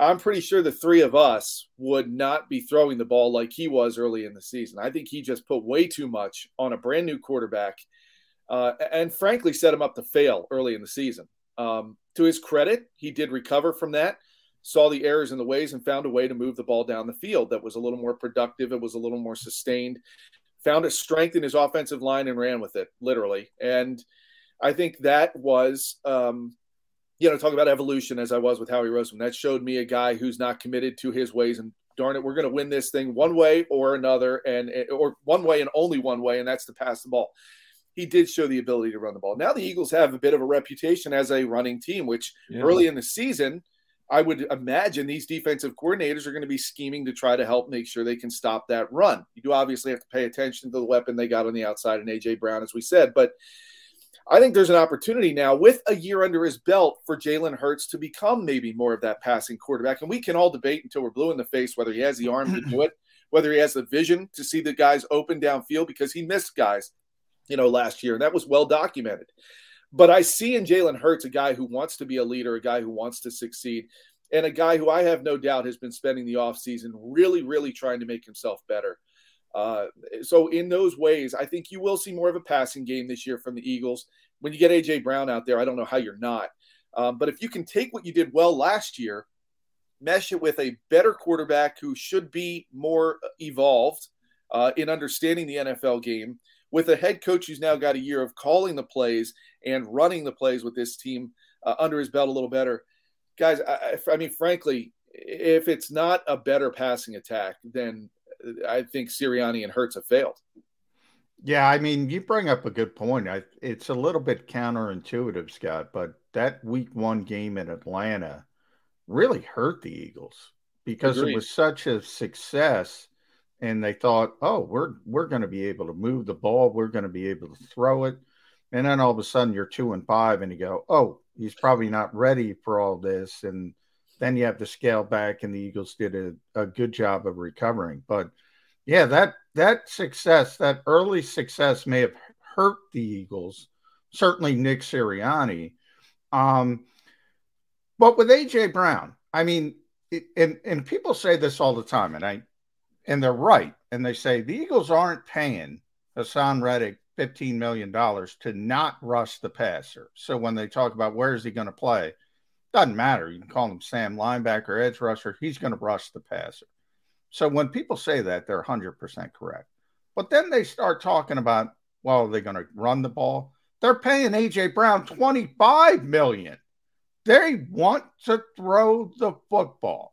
I'm pretty sure the three of us would not be throwing the ball like he was early in the season. I think he just put way too much on a brand new quarterback uh, and frankly set him up to fail early in the season. Um, to his credit, he did recover from that, saw the errors and the ways, and found a way to move the ball down the field that was a little more productive. It was a little more sustained, found a strength in his offensive line and ran with it, literally. And I think that was um, – you know, talk about evolution as I was with Howie Roseman. That showed me a guy who's not committed to his ways, and darn it, we're going to win this thing one way or another, and or one way and only one way, and that's to pass the ball. he did show the ability to run the ball. Now the Eagles have a bit of a reputation as a running team, which yeah. early in the season, I would imagine these defensive coordinators are going to be scheming to try to help make sure they can stop that run. You do obviously have to pay attention to the weapon they got on the outside in A J. Brown, as we said, but I think there's an opportunity now with a year under his belt for Jalen Hurts to become maybe more of that passing quarterback. And we can all debate until we're blue in the face whether he has the arm to do it, whether he has the vision to see the guys open downfield, because he missed guys, you know, last year. And that was well documented. But I see in Jalen Hurts a guy who wants to be a leader, a guy who wants to succeed, and a guy who I have no doubt has been spending the offseason really, really trying to make himself better. Uh, so in those ways, I think you will see more of a passing game this year from the Eagles. When you get A J. Brown out there, I don't know how you're not. Um, but if you can take what you did well last year, mesh it with a better quarterback who should be more evolved uh, in understanding the N F L game, with a head coach who's now got a year of calling the plays and running the plays with this team uh, under his belt a little better. Guys, I, I mean, frankly, if it's not a better passing attack, then I think Sirianni and Hurts have failed. Yeah, I mean, you bring up a good point. I, it's a little bit counterintuitive, Scott, but that week one game in Atlanta really hurt the Eagles because Agreed. It was such a success. And they thought, oh, we're we're going to be able to move the ball. We're going to be able to throw it. And then all of a sudden you're two and five and you go, oh, he's probably not ready for all this. And then you have to scale back, and the Eagles did a, a good job of recovering. But, yeah, that that success, that early success may have hurt the Eagles, certainly Nick Sirianni. Um, but with A J. Brown, I mean, it, and, and people say this all the time, and I – and they're right. And they say the Eagles aren't paying Hassan Reddick fifteen million dollars to not rush the passer. So when they talk about where is he going to play, doesn't matter. You can call him Sam linebacker, edge rusher. He's going to rush the passer. So when people say that, they're one hundred percent correct. But then they start talking about, well, are they going to run the ball? They're paying A J. Brown twenty-five million dollars. They want to throw the football,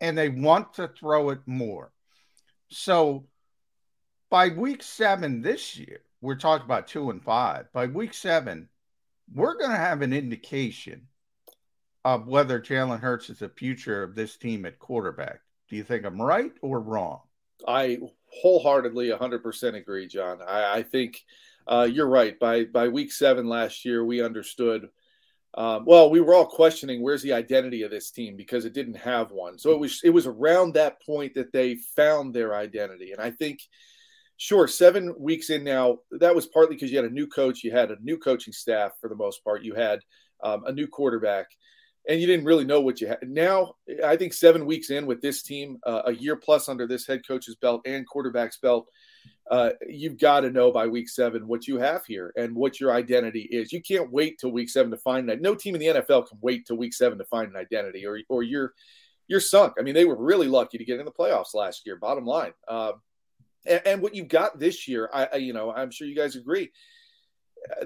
and they want to throw it more. So by week seven this year, we're talking about two and five. By week seven, we're going to have an indication of whether Jalen Hurts is the future of this team at quarterback. Do you think I'm right or wrong? I wholeheartedly one hundred percent agree, John. I, I think uh, you're right. By, by week seven last year, we understood Um, well, we were all questioning where's the identity of this team because it didn't have one. So it was it was around that point that they found their identity. And I think, sure, seven weeks in now, that was partly because you had a new coach. You had a new coaching staff for the most part. You had um, a new quarterback, and you didn't really know what you had. Now, I think seven weeks in with this team, uh, a year plus under this head coach's belt and quarterback's belt, Uh, you've got to know by week seven what you have here and what your identity is. You can't wait till week seven to find that. No team in the N F L can wait till week seven to find an identity, or or you're you're sunk. I mean, they were really lucky to get in the playoffs last year. Bottom line, uh, and, and what you've got this year, I, I you know, I'm sure you guys agree.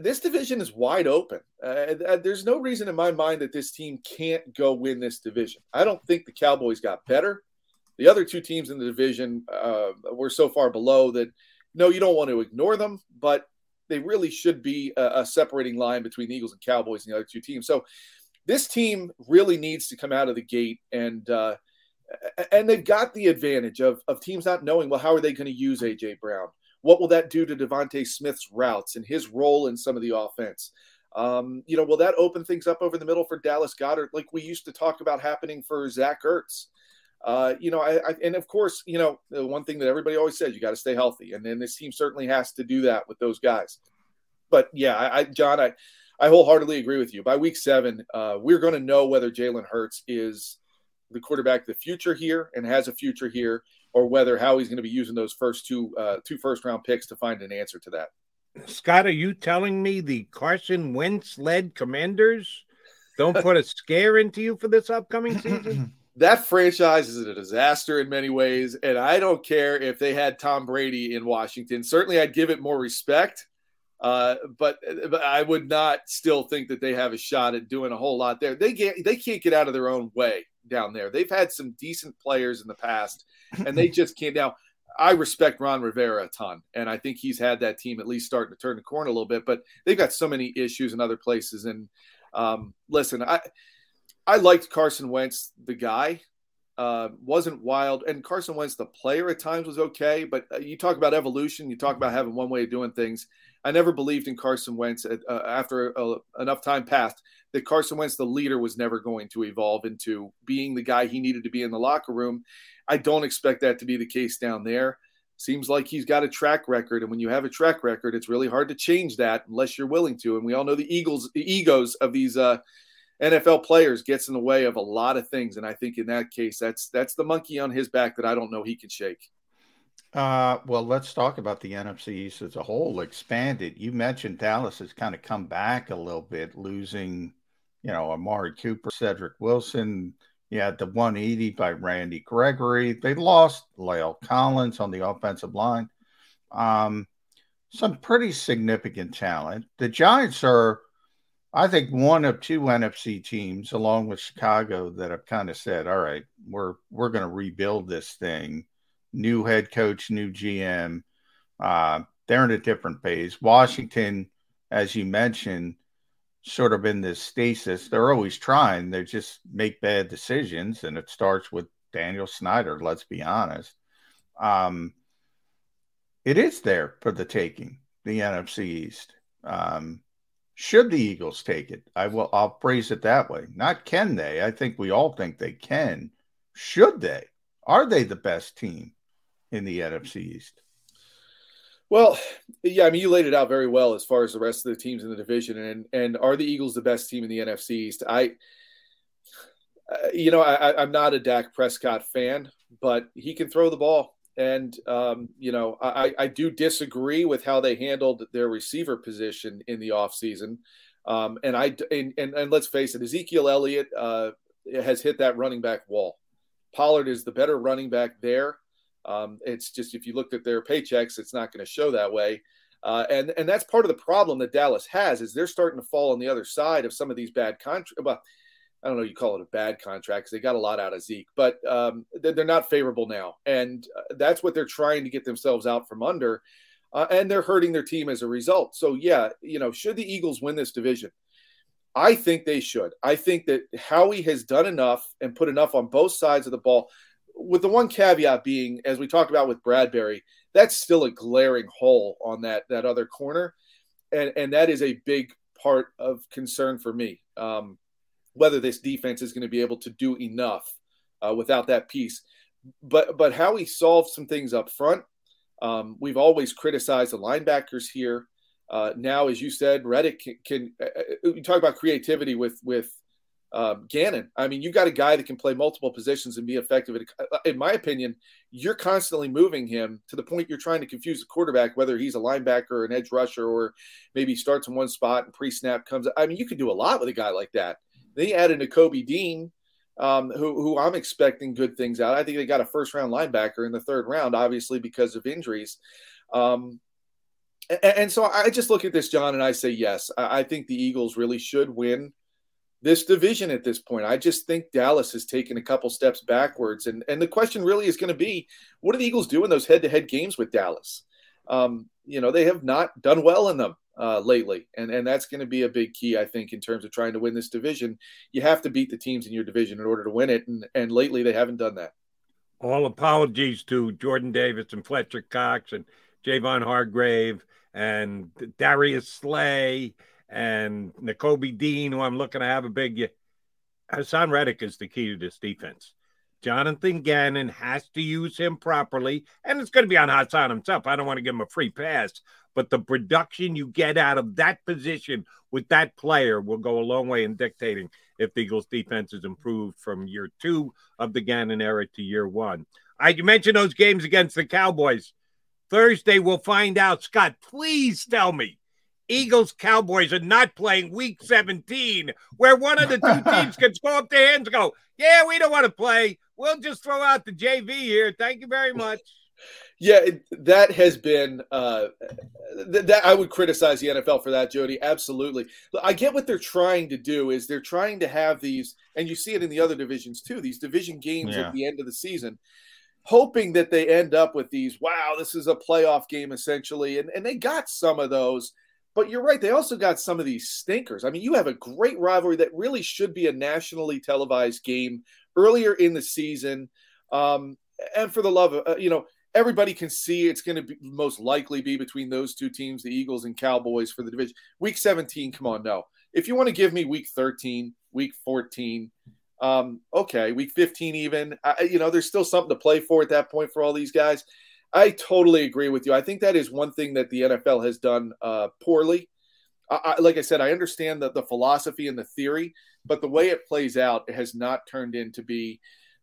This division is wide open. Uh, there's no reason in my mind that this team can't go win this division. I don't think the Cowboys got better. The other two teams in the division uh, were so far below that, no, you don't want to ignore them, but they really should be a, a separating line between the Eagles and Cowboys and the other two teams. So this team really needs to come out of the gate, and uh, and they've got the advantage of, of teams not knowing, well, how are they going to use A J. Brown? What will that do to DeVonta Smith's routes and his role in some of the offense? Um, you know, will that open things up over the middle for Dallas Goedert like we used to talk about happening for Zach Ertz? Uh, you know, I, I and of course, you know, the one thing that everybody always says, you got to stay healthy. And then this team certainly has to do that with those guys. But yeah, I, I John, I, I wholeheartedly agree with you. By week seven, uh, we're going to know whether Jalen Hurts is the quarterback of the future here and has a future here, or whether how he's going to be using those first two, uh, two first round picks to find an answer to that. Scott, are you telling me the Carson Wentz led Commanders don't put a scare into you for this upcoming season? That franchise is a disaster in many ways, and I don't care if they had Tom Brady in Washington. Certainly, I'd give it more respect, uh, but, but I would not still think that they have a shot at doing a whole lot there. They get, they can't get out of their own way down there. They've had some decent players in the past, and they just can't. Now, I respect Ron Rivera a ton, and I think he's had that team at least starting to turn the corner a little bit, but they've got so many issues in other places. And um, listen, I I liked Carson Wentz, the guy. Uh, wasn't wild, and Carson Wentz, the player, at times was okay, but you talk about evolution, you talk about having one way of doing things. I never believed in Carson Wentz uh, after uh, enough time passed that Carson Wentz, the leader, was never going to evolve into being the guy he needed to be in the locker room. I don't expect that to be the case down there. Seems like he's got a track record, and when you have a track record, it's really hard to change that unless you're willing to, and we all know the Eagles, the egos of these uh, N F L players gets in the way of a lot of things. And I think in that case, that's that's the monkey on his back that I don't know he can shake. Uh, well, let's talk about the N F C East as a whole, expanded. You mentioned Dallas has kind of come back a little bit, losing, you know, Amari Cooper, Cedric Wilson. You had the one eighty by Randy Gregory. They lost La'el Collins on the offensive line. Um, some pretty significant talent. The Giants are, I think, one of two N F C teams, along with Chicago, that have kind of said, all right, we're we're going to rebuild this thing. New head coach, new G M. Uh, they're in a different phase. Washington, as you mentioned, sort of in this stasis. They're always trying. They just make bad decisions, and it starts with Daniel Snyder, let's be honest. Um, it is there for the taking, the N F C East. Um Should the Eagles take it? I will. I'll phrase it that way. Not can they. I think we all think they can. Should they? Are they the best team in the N F C East? Well, yeah, I mean, you laid it out very well as far as the rest of the teams in the division. And and are the Eagles the best team in the N F C East? I, uh, you know, I, I'm not a Dak Prescott fan, but he can throw the ball. And, um, you know, I, I do disagree with how they handled their receiver position in the offseason. Um, and, I, and, and, and let's face it, Ezekiel Elliott uh, has hit that running back wall. Pollard is the better running back there. Um, it's just if you looked at their paychecks, it's not going to show that way. Uh, and, and that's part of the problem that Dallas has is they're starting to fall on the other side of some of these bad contracts. Well, I don't know, you call it a bad contract because they got a lot out of Zeke, but um, they're not favorable now. And that's what they're trying to get themselves out from under. Uh, and they're hurting their team as a result. So, yeah, you know, should the Eagles win this division? I think they should. I think that Howie has done enough and put enough on both sides of the ball, with the one caveat being, as we talked about with Bradberry, that's still a glaring hole on that, that other corner. And, and that is a big part of concern for me. Um, whether this defense is going to be able to do enough uh, without that piece. But but Howie solved some things up front. Um, we've always criticized the linebackers here. Uh, now, as you said, Reddick can, can – uh, you talk about creativity with with uh, Gannon. I mean, you've got a guy that can play multiple positions and be effective. In my opinion, you're constantly moving him to the point you're trying to confuse the quarterback, whether he's a linebacker or an edge rusher or maybe starts in one spot and pre-snap comes. I mean, you can do a lot with a guy like that. They added Nakobe Dean, um, who, who I'm expecting good things out. I think they got a first-round linebacker in the third round, obviously because of injuries. Um, and, and so I just look at this, John, and I say yes. I, I think the Eagles really should win this division at this point. I just think Dallas has taken a couple steps backwards. And, and the question really is going to be, what do the Eagles do in those head-to-head games with Dallas? Um, you know, they have not done well in them. Uh, lately. And and that's going to be a big key, I think, in terms of trying to win this division. You have to beat the teams in your division in order to win it. And, and lately they haven't done that. All apologies to Jordan Davis and Fletcher Cox and Javon Hargrave and Darius Slay and Nakobe Dean, who I'm looking to have a big – Hassan Reddick is the key to this defense. Jonathan Gannon has to use him properly, and it's going to be on Hassan himself. I don't want to give him a free pass, but the production you get out of that position with that player will go a long way in dictating if the Eagles' defense is improved from year two of the Gannon era to year one. I, you mentioned those games against the Cowboys. Thursday, we'll find out. Scott, please tell me Eagles Cowboys are not playing week seventeen, where one of the two teams can throw up their hands and go, yeah, we don't want to play. We'll just throw out the J V here. Thank you very much. Yeah, that has been uh, th- that I would criticize the N F L for that, Jody. Absolutely. I get what they're trying to do is they're trying to have these, and you see it in the other divisions too, these division games yeah. at the end of the season. hoping that they end up with these, wow, this is a playoff game essentially. And, and they got some of those. But you're right, they also got some of these stinkers. I mean, you have a great rivalry that really should be a nationally televised game earlier in the season. Um, and for the love of, uh, you know, everybody can see it's going to be most likely be between those two teams, the Eagles and Cowboys for the division. Week seventeen, come on, no. If you want to give me week thirteen, week fourteen, um, okay, week fifteen even, I, you know, there's still something to play for at that point for all these guys. I totally agree with you. I think that is one thing that the N F L has done uh, poorly. I, I, like I said, I understand the, the philosophy and the theory, but the way it plays out, it has not turned into be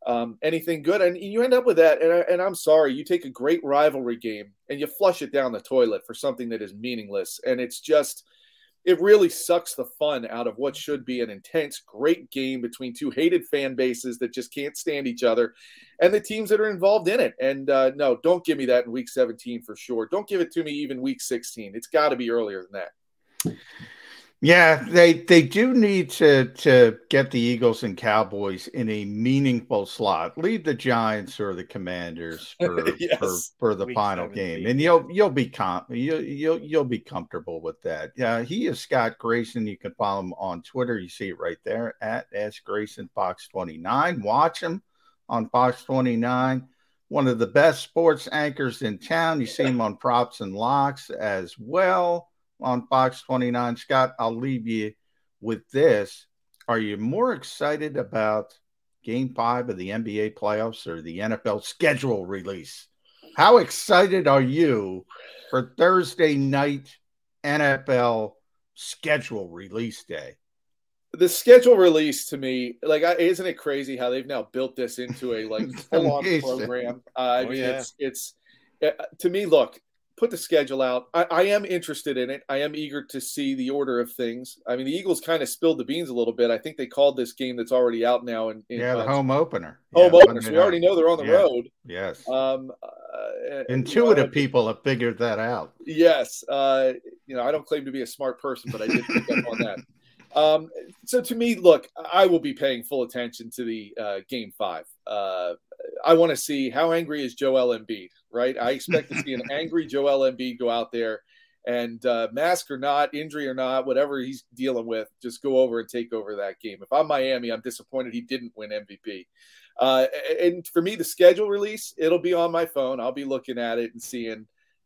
um, anything good. And you end up with that, and, I, and I'm sorry, you take a great rivalry game and you flush it down the toilet for something that is meaningless. And it's just, it really sucks the fun out of what should be an intense, great game between two hated fan bases that just can't stand each other and the teams that are involved in it. And uh, no, don't give me that in week seventeen for sure. Don't give it to me even week sixteen. It's got to be earlier than that. Yeah, they they do need to, to get the Eagles and Cowboys in a meaningful slot. Leave the Giants or the Commanders for yes. for, for the Week final seventeen. Game, and you'll you'll be com- you'll, you'll you'll be comfortable with that. Yeah, he is Scott Grayson. You can follow him on Twitter. You see it right there at S Grayson Fox twenty-nine. Watch him on Fox twenty-nine. One of the best sports anchors in town. You see him on Props and Locks as well. On Fox twenty-nine. Scott, I'll leave you with this. Are you more excited about game five of the N B A playoffs or the N F L schedule release? How excited are you for Thursday night N F L schedule release day? The schedule release to me, like, isn't it crazy how they've now built this into a like full-on program? Uh, I oh, mean, yeah. it's, it's uh, to me, look, put the schedule out. I, I am interested in it. I am eager to see the order of things. I mean, the Eagles kind of spilled the beans a little bit. I think they called this game that's already out now. In, in yeah, the home opener. Home yeah, opener. So we already know they're on the yeah. road. Yes. Um, uh, Intuitive uh, people have figured that out. Yes. Uh, you know, I don't claim to be a smart person, but I did pick up on that. Um, so to me, look, I will be paying full attention to the uh, game five. Uh, I want to see how angry is Joel Embiid, right? I expect to see an angry Joel Embiid go out there and uh, mask or not, injury or not, whatever he's dealing with, just go over and take over that game. If I'm Miami, I'm disappointed he didn't win M V P. Uh, and for me, the schedule release, it'll be on my phone. I'll be looking at it and seeing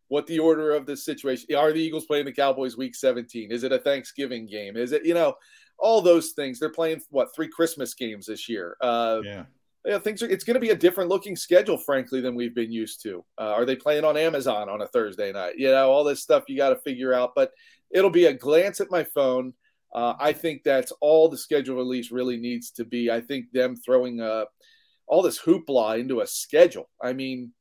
what the order of the situation. Are the Eagles playing the Cowboys week seventeen? Is it a Thanksgiving game? Is it, you know, all those things. They're playing, what, three Christmas games this year. Uh, yeah. Yeah, things are. It's going to be a different looking schedule, frankly, than we've been used to. Uh, are they playing on Amazon on a Thursday night? You know, all this stuff you got to figure out. But it'll be a glance at my phone. Uh, I think that's all the schedule release really needs to be. I think them throwing uh, all this hoopla into a schedule. I mean,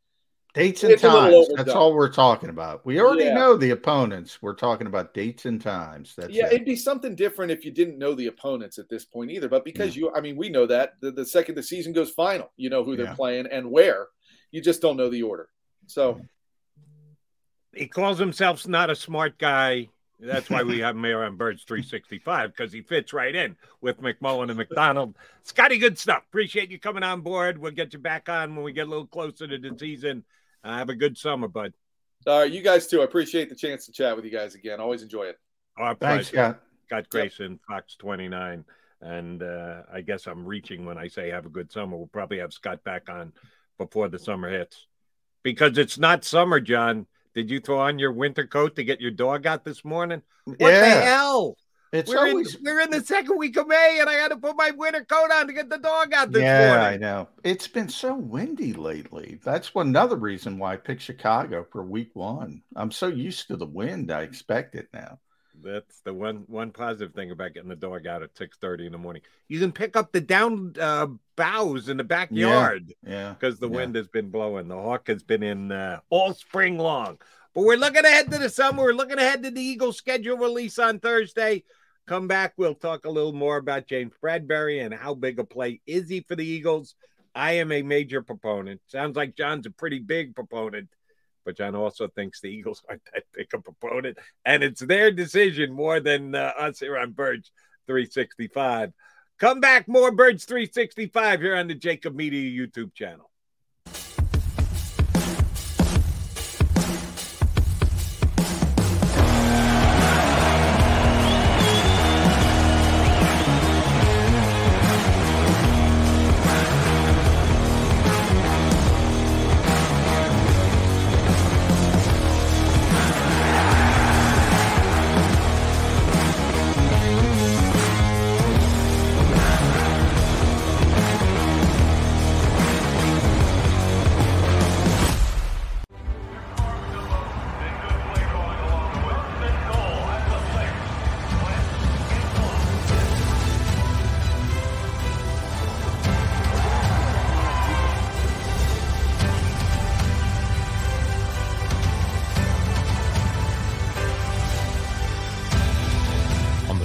dates and times. That's all we're talking about. We already yeah. know the opponents. We're talking about dates and times. That's yeah, it. It'd be something different if you didn't know the opponents at this point either. But because yeah. you, I mean, we know that the, the second the season goes final, you know who they're yeah. playing and where. You just don't know the order. So he calls himself not a smart guy. That's why we have him here on Birds three sixty-five, because he fits right in with McMullen and McDonald. Scotty, good stuff. Appreciate you coming on board. We'll get you back on when we get a little closer to the season. Uh, have a good summer, bud. All right, you guys too. I appreciate the chance to chat with you guys again. Always enjoy it. Our Thanks, Scott. Scott Grayson, yep. Fox twenty-nine. And uh, I guess I'm reaching when I say have a good summer. We'll probably have Scott back on before the summer hits, because it's not summer, John. Did you throw on your winter coat to get your dog out this morning? What yeah. the hell? It's we're, always... in, we're in the second week of May, and I had to put my winter coat on to get the dog out this yeah, morning. Yeah, I know. It's been so windy lately. That's one, another reason why I picked Chicago for week one. I'm so used to the wind, I expect it now. That's the one one positive thing about getting the dog out at six thirty in the morning. You can pick up the down uh, boughs in the backyard. Yeah. Because yeah, the yeah. wind has been blowing. The hawk has been in uh, all spring long. But we're looking ahead to the summer. We're looking ahead to the Eagles schedule release on Thursday. Come back. We'll talk a little more about James Bradberry and how big a play is he for the Eagles. I am a major proponent. Sounds like John's a pretty big proponent. But John also thinks the Eagles aren't that big a proponent, and it's their decision more than uh, us here on Birds three sixty-five. Come back, more Birds three sixty-five here on the Jacob Media YouTube channel.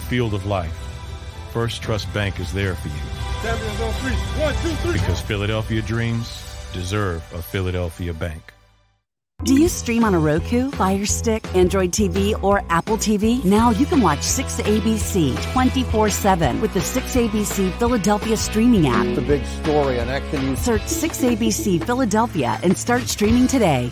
field of life, First Trust Bank is there for you. Seven is on three. One, two, three. Because Philadelphia dreams deserve a Philadelphia bank. Do you stream on a Roku, Fire Stick, Android T V, or Apple T V? Now you can watch six A B C twenty-four seven with the six A B C Philadelphia streaming app. The big story on Action. Search six A B C Philadelphia and start streaming today.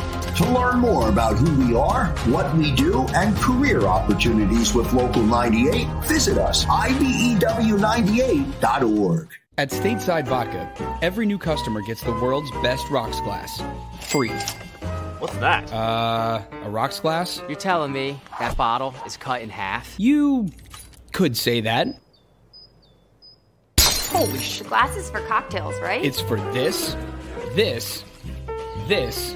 To learn more about who we are, what we do, and career opportunities with Local ninety-eight, visit us, I B E W ninety-eight dot org. At Stateside Vodka, every new customer gets the world's best rocks glass, free. What's that? Uh, a rocks glass? You're telling me that bottle is cut in half? You could say that. Holy shit. The glass is for cocktails, right? It's for this, this, this,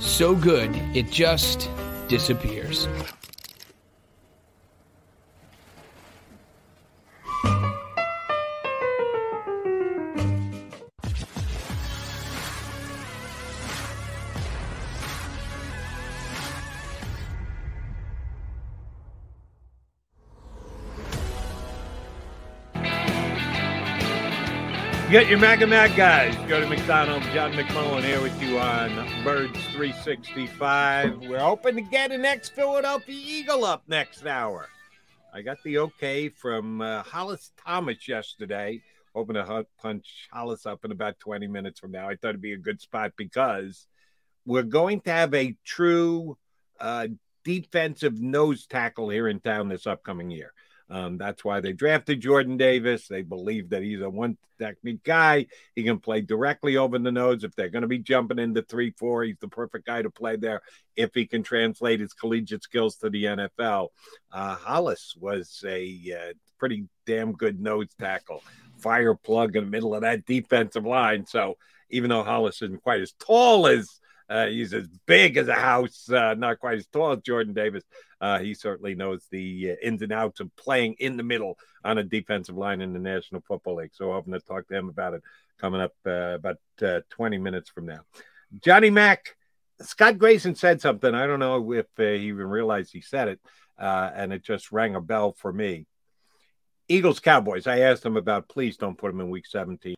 So good, it just disappears. Get your Mac and Mac guys. Go to McDonald's. John McMullen here with you on Birds three sixty-five. We're hoping to get an ex-Philadelphia Eagle up next hour. I got the okay from uh, Hollis Thomas yesterday. Hoping to punch Hollis up in about twenty minutes from now. I thought it'd be a good spot because we're going to have a true uh, defensive nose tackle here in town this upcoming year. Um, that's why they drafted Jordan Davis. They believe that he's a one-technique guy. He can play directly over the nose. If they're going to be jumping into three four, he's the perfect guy to play there if he can translate his collegiate skills to the N F L. Uh, Hollis was a uh, pretty damn good nose tackle. Fire plug in the middle of that defensive line. So even though Hollis isn't quite as tall as Uh, he's as big as a house, uh, not quite as tall as Jordan Davis. Uh, he certainly knows the ins and outs of playing in the middle on a defensive line in the National Football League. So I'm going to talk to him about it coming up uh, about uh, twenty minutes from now. Johnny Mac, Scott Grayson said something. I don't know if uh, he even realized he said it, uh, and it just rang a bell for me. Eagles, Cowboys, I asked him about, please don't put him in week seventeen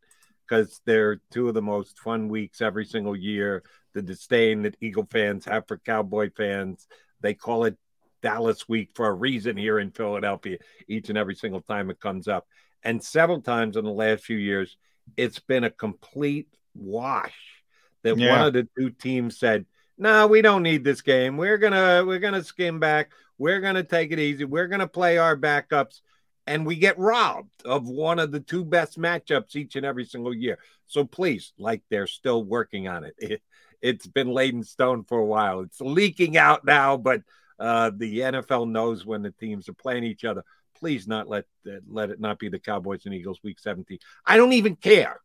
because they're two of the most fun weeks every single year. The disdain that Eagle fans have for Cowboy fans. They call it Dallas Week for a reason here in Philadelphia each and every single time it comes up. And several times in the last few years, it's been a complete wash that yeah. one of the two teams said, no, we don't need this game. We're going to we're gonna skim back. We're going to take it easy. We're going to play our backups. And we get robbed of one of the two best matchups each and every single year. So please, like they're still working on it. it It's been laid in stone for a while. It's leaking out now, but uh, the N F L knows when the teams are playing each other. Please not let uh, let it not be the Cowboys and Eagles week seventeen. I don't even care.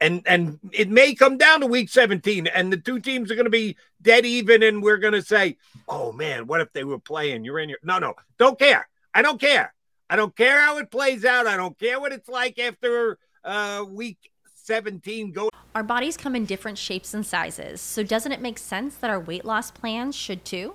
And and it may come down to week seventeen, and the two teams are going to be dead even, and we're going to say, oh, man, what if they were playing? You're in your – no, no, don't care. I don't care. I don't care how it plays out. I don't care what it's like after uh, week seventeen goes. Our bodies come in different shapes and sizes, so doesn't it make sense that our weight loss plans should too?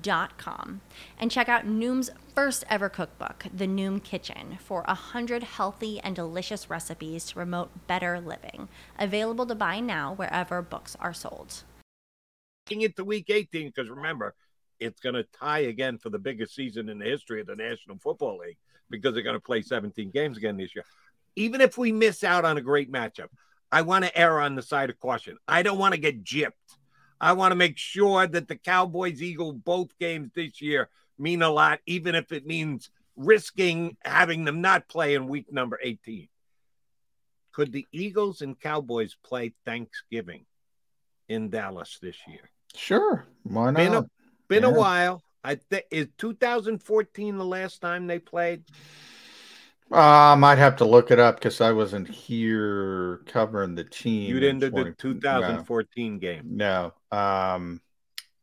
Dot com, and check out Noom's first ever cookbook, The Noom Kitchen, for one hundred healthy and delicious recipes to promote better living. Available to buy now wherever books are sold. Getting into week eighteen, because remember, it's going to tie again for the biggest season in the history of the National Football League, because they're going to play seventeen games again this year. Even if we miss out on a great matchup, I want to err on the side of caution. I don't want to get gypped. I want to make sure that the Cowboys-Eagle both games this year mean a lot, even if it means risking having them not play in week number eighteen. Could the Eagles and Cowboys play Thanksgiving in Dallas this year? Sure. Why not? Been a, been yeah. a while. I th- Is two thousand fourteen the last time they played? Uh, I might have to look it up because I wasn't here covering the team. You didn't do the two thousand fourteen no. game. No. Um,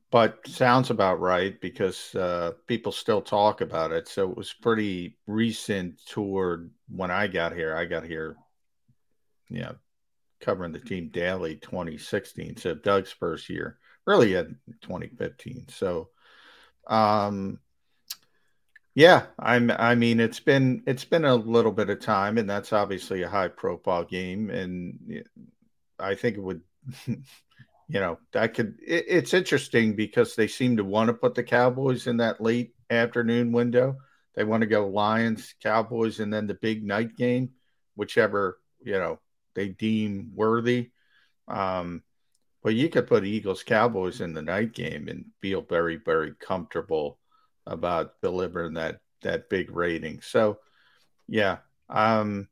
but sounds about right because uh, people still talk about it. So it was pretty recent toward when I got here. I got here, yeah, you know, covering the team daily twenty sixteen. So Doug's first year, really at twenty fifteen. So, um, Yeah, I'm. I mean, it's been it's been a little bit of time, and that's obviously a high-profile game, and I think it would, you know, that could. It, it's interesting because they seem to want to put the Cowboys in that late afternoon window. They want to go Lions, Cowboys, and then the big night game, whichever you know they deem worthy. Um, but you could put Eagles, Cowboys in the night game and feel very, very comfortable about delivering that that big rating. So, yeah. Um,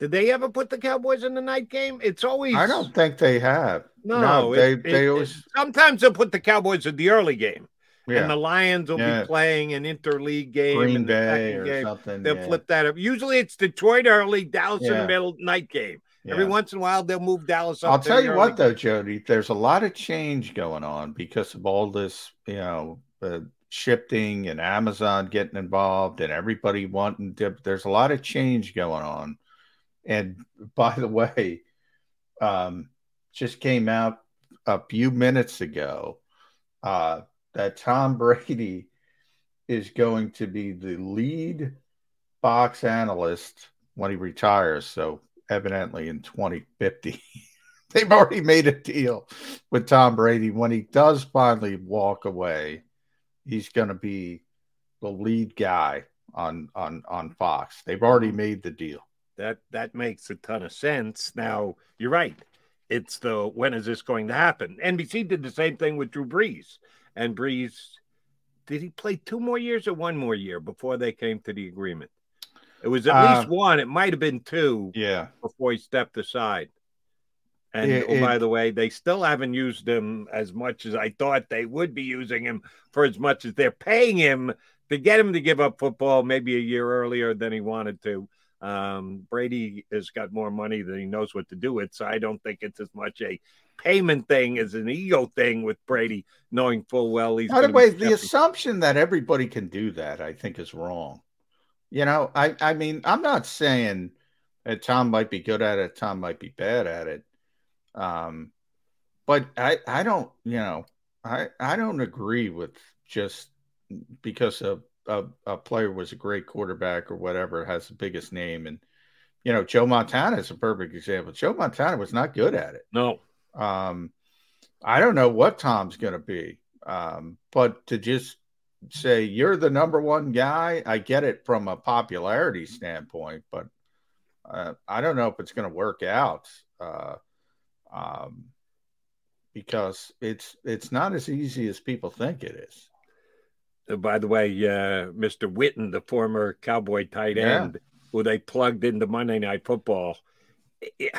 Did they ever put the Cowboys in the night game? It's always... I don't think they have. No. no they it, they it, always... Sometimes they'll put the Cowboys in the early game. Yeah. And the Lions will yeah. be playing an interleague game. Green in the Bay or game. something. They'll yeah. flip that up. Usually it's Detroit early, Dallas yeah. in the middle, night game. Yeah. Every once in a while, they'll move Dallas up. I'll tell you what, game. though, Jody. There's a lot of change going on because of all this, you know... Uh, shifting and Amazon getting involved and everybody wanting to, there's a lot of change going on. And by the way, um, just came out a few minutes ago uh, that Tom Brady is going to be the lead Fox analyst when he retires. So evidently in twenty fifty, they've already made a deal with Tom Brady. When he does finally walk away, he's going to be the lead guy on, on, on Fox. They've already made the deal. That that makes a ton of sense. Now, you're right. It's the, when is this going to happen? N B C did the same thing with Drew Brees. And Brees, did he play two more years or one more year before they came to the agreement? It was at uh, least one. It might have been two yeah. before he stepped aside. And it, oh, by the way, they still haven't used him as much as I thought they would be using him for, as much as they're paying him to get him to give up football maybe a year earlier than he wanted to. Um, Brady has got more money than he knows what to do with, so I don't think it's as much a payment thing as an ego thing with Brady, knowing full well he's... By the way, the assumption that everybody can do that, I think, is wrong. You know, I, I mean, I'm not saying that Tom might be good at it, Tom might be bad at it. Um, but I, I don't, you know, I, I don't agree with just because a, a, a player was a great quarterback or whatever, has the biggest name. And, you know, Joe Montana is a perfect example. Joe Montana was not good at it. No. Um, I don't know what Tom's going to be. Um, but to just say you're the number one guy, I get it from a popularity standpoint, but, uh, I don't know if it's going to work out. Uh, Um, because it's it's not as easy as people think it is. By the way, uh, Mister Witten, the former Cowboy tight end, yeah. who they plugged into Monday Night Football, it,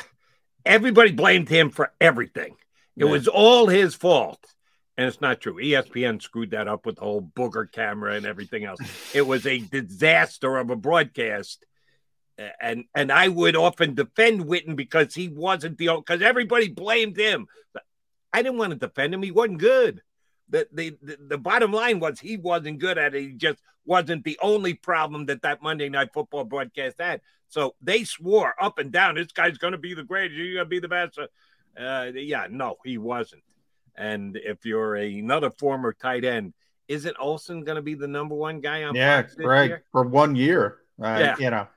everybody blamed him for everything. It yeah. was all his fault. And it's not true. E S P N screwed that up with the whole booger camera and everything else. It was a disaster of a broadcast. And and I would often defend Witten because he wasn't the because everybody blamed him. But I didn't want to defend him. He wasn't good. The, the the the bottom line was he wasn't good at it. He just wasn't the only problem that that Monday Night Football broadcast had. So they swore up and down, this guy's going to be the greatest. You're going to be the best. Uh, yeah, no, he wasn't. And if you're a, another former tight end, isn't Olsen going to be the number one guy on yeah, Fox this Greg, year? For one year, uh, yeah. you know.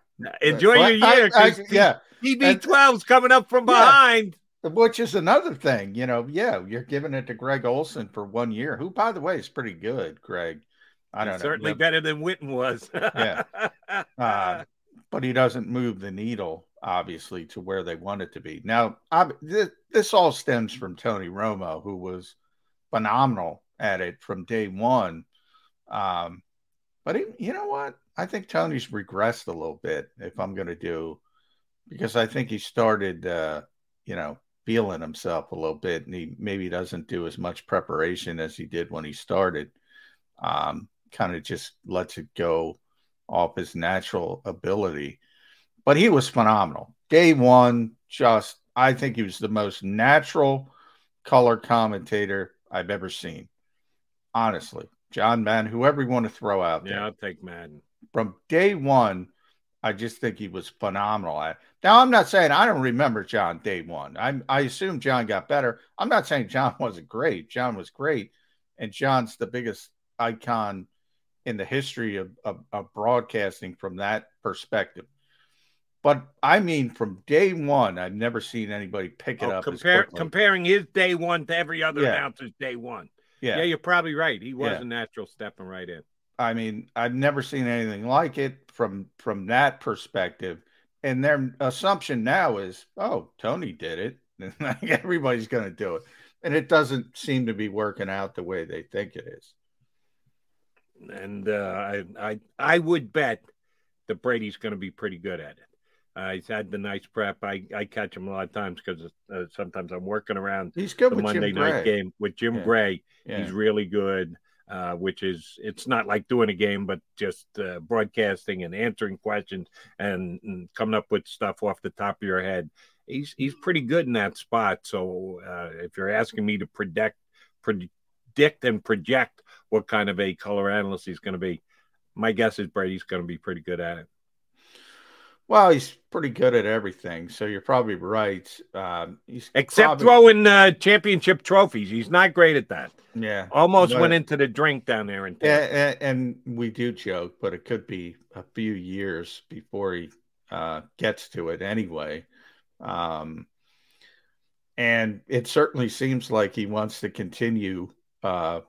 Enjoy well, your year. I, I, yeah, T B twelve's coming up from behind. Yeah. Which is another thing, you know, yeah, you're giving it to Greg Olsen for one year, who, by the way, is pretty good, Greg. I don't He's know. Certainly better than Witten was. yeah. Uh, but he doesn't move the needle, obviously, to where they want it to be. Now, I, this, this all stems from Tony Romo, who was phenomenal at it from day one. Um, but he, you know what? I think Tony's regressed a little bit, if I'm going to do, because I think he started, uh, you know, feeling himself a little bit, and he maybe doesn't do as much preparation as he did when he started. Um, kind of just lets it go off his natural ability. But he was phenomenal. Day one, just, I think he was the most natural color commentator I've ever seen. Honestly, John Madden, whoever you want to throw out there. Yeah, I'll take Madden. From day one, I just think he was phenomenal at it. Now, I'm not saying I don't remember John day one. I I assume John got better. I'm not saying John wasn't great. John was great, and John's the biggest icon in the history of, of, of broadcasting from that perspective. But, I mean, from day one, I've never seen anybody pick it oh, up. Compare, comparing his day one to every other yeah. announcer's day one. Yeah. yeah, you're probably right. He was yeah. a natural stepping right in. I mean, I've never seen anything like it from from that perspective. And their assumption now is, oh, Tony did it. And like everybody's going to do it. And it doesn't seem to be working out the way they think it is. And uh, I, I I would bet that Brady's going to be pretty good at it. Uh, he's had the nice prep. I, I catch him a lot of times because uh, sometimes I'm working around he's good the with Monday Jim night Gray. game with Jim yeah. Gray. Yeah. He's really good. Uh, which is, it's not like doing a game, but just uh, broadcasting and answering questions and, and coming up with stuff off the top of your head. He's he's pretty good in that spot. So uh, if you're asking me to predict, predict and project what kind of a color analyst he's going to be, my guess is Brady's going to be pretty good at it. Well, he's pretty good at everything, so you're probably right. Um, he's Except probably... throwing uh, championship trophies. He's not great at that. Yeah. Almost but... went into the drink down there. And, and, and we do joke, but it could be a few years before he uh, gets to it anyway. Um, and it certainly seems like he wants to continue, uh,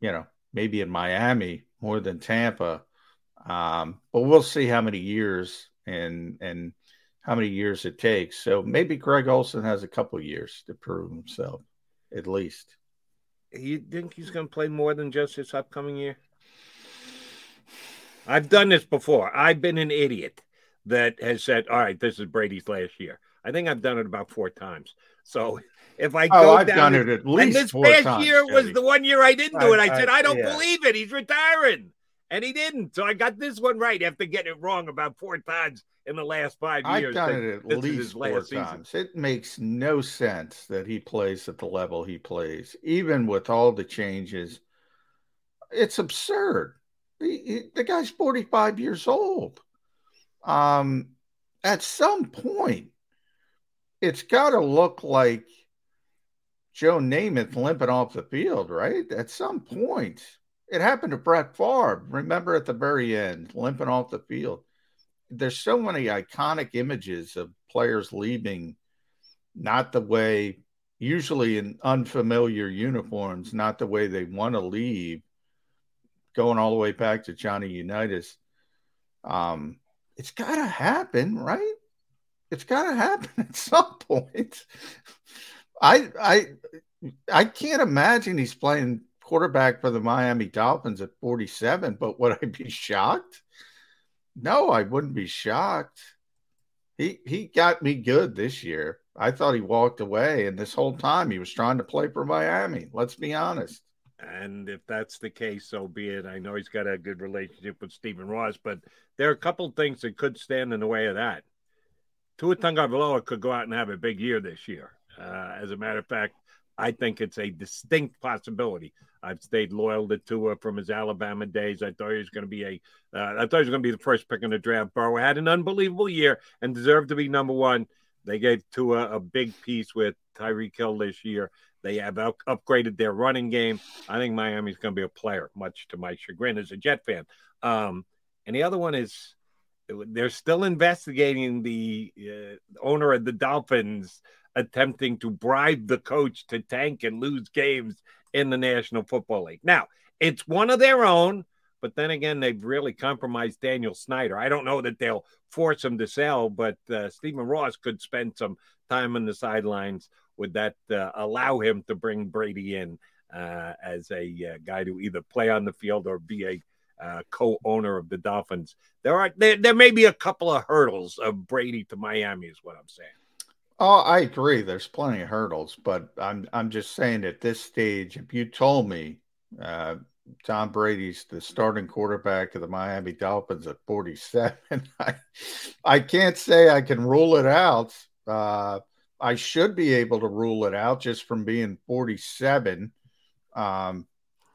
you know, maybe in Miami more than Tampa. Um, but we'll see how many years... and and how many years it takes. So maybe Greg Olsen has a couple years to prove himself, at least. You think he's going to play more than just this upcoming year? I've done this before. I've been an idiot that has said, all right, this is Brady's last year. I think I've done it about four times. So if I go oh, I've down... I've done this, it at least and four times. And this past times, year Jerry. was the one year I didn't do it. I, I said, I don't yeah. believe it. He's retiring. And he didn't. So I got this one right after getting it wrong about four times in the last five years. I've done it at least four times. It makes no sense that he plays at the level he plays, even with all the changes. It's absurd. He, he, the guy's forty-five years old. Um, at some point, it's got to look like Joe Namath limping off the field, right? At some point. It happened to Brett Favre, remember, at the very end, limping off the field. There's so many iconic images of players leaving, not the way, usually in unfamiliar uniforms, not the way they want to leave, going all the way back to Johnny Unitas. Um, it's got to happen, right? It's got to happen at some point. I, I, I can't imagine he's playing quarterback for the Miami Dolphins at forty-seven, but would I be shocked? No, I wouldn't be shocked. He he got me good this year. I thought he walked away, and this whole time he was trying to play for Miami. Let's be honest. And if that's the case, so be it. I know he's got a good relationship with Stephen Ross, but there are a couple of things that could stand in the way of that. Tua Tagovailoa could go out and have a big year this year. Uh, as a matter of fact, I think it's a distinct possibility. I've stayed loyal to Tua from his Alabama days. I thought he was going to be a, uh, I thought he was going to be the first pick in the draft. Burrow had an unbelievable year and deserved to be number one. They gave Tua a big piece with Tyreek Hill this year. They have up- upgraded their running game. I think Miami's going to be a player, much to my chagrin as a Jet fan. Um, and the other one is they're still investigating the uh, owner of the Dolphins attempting to bribe the coach to tank and lose games in the National Football League. Now, it's one of their own, but then again, they've really compromised Daniel Snyder. I don't know that they'll force him to sell, but uh, Stephen Ross could spend some time on the sidelines. Would that uh, allow him to bring Brady in uh, as a uh, guy to either play on the field or be a uh, co-owner of the Dolphins? There are there, there may be a couple of hurdles of Brady to Miami is what I'm saying. Oh, I agree. There's plenty of hurdles, but I'm I'm just saying at this stage, if you told me uh, Tom Brady's the starting quarterback of the Miami Dolphins at forty-seven, I, I can't say I can rule it out. Uh, I should be able to rule it out just from being forty-seven. Um,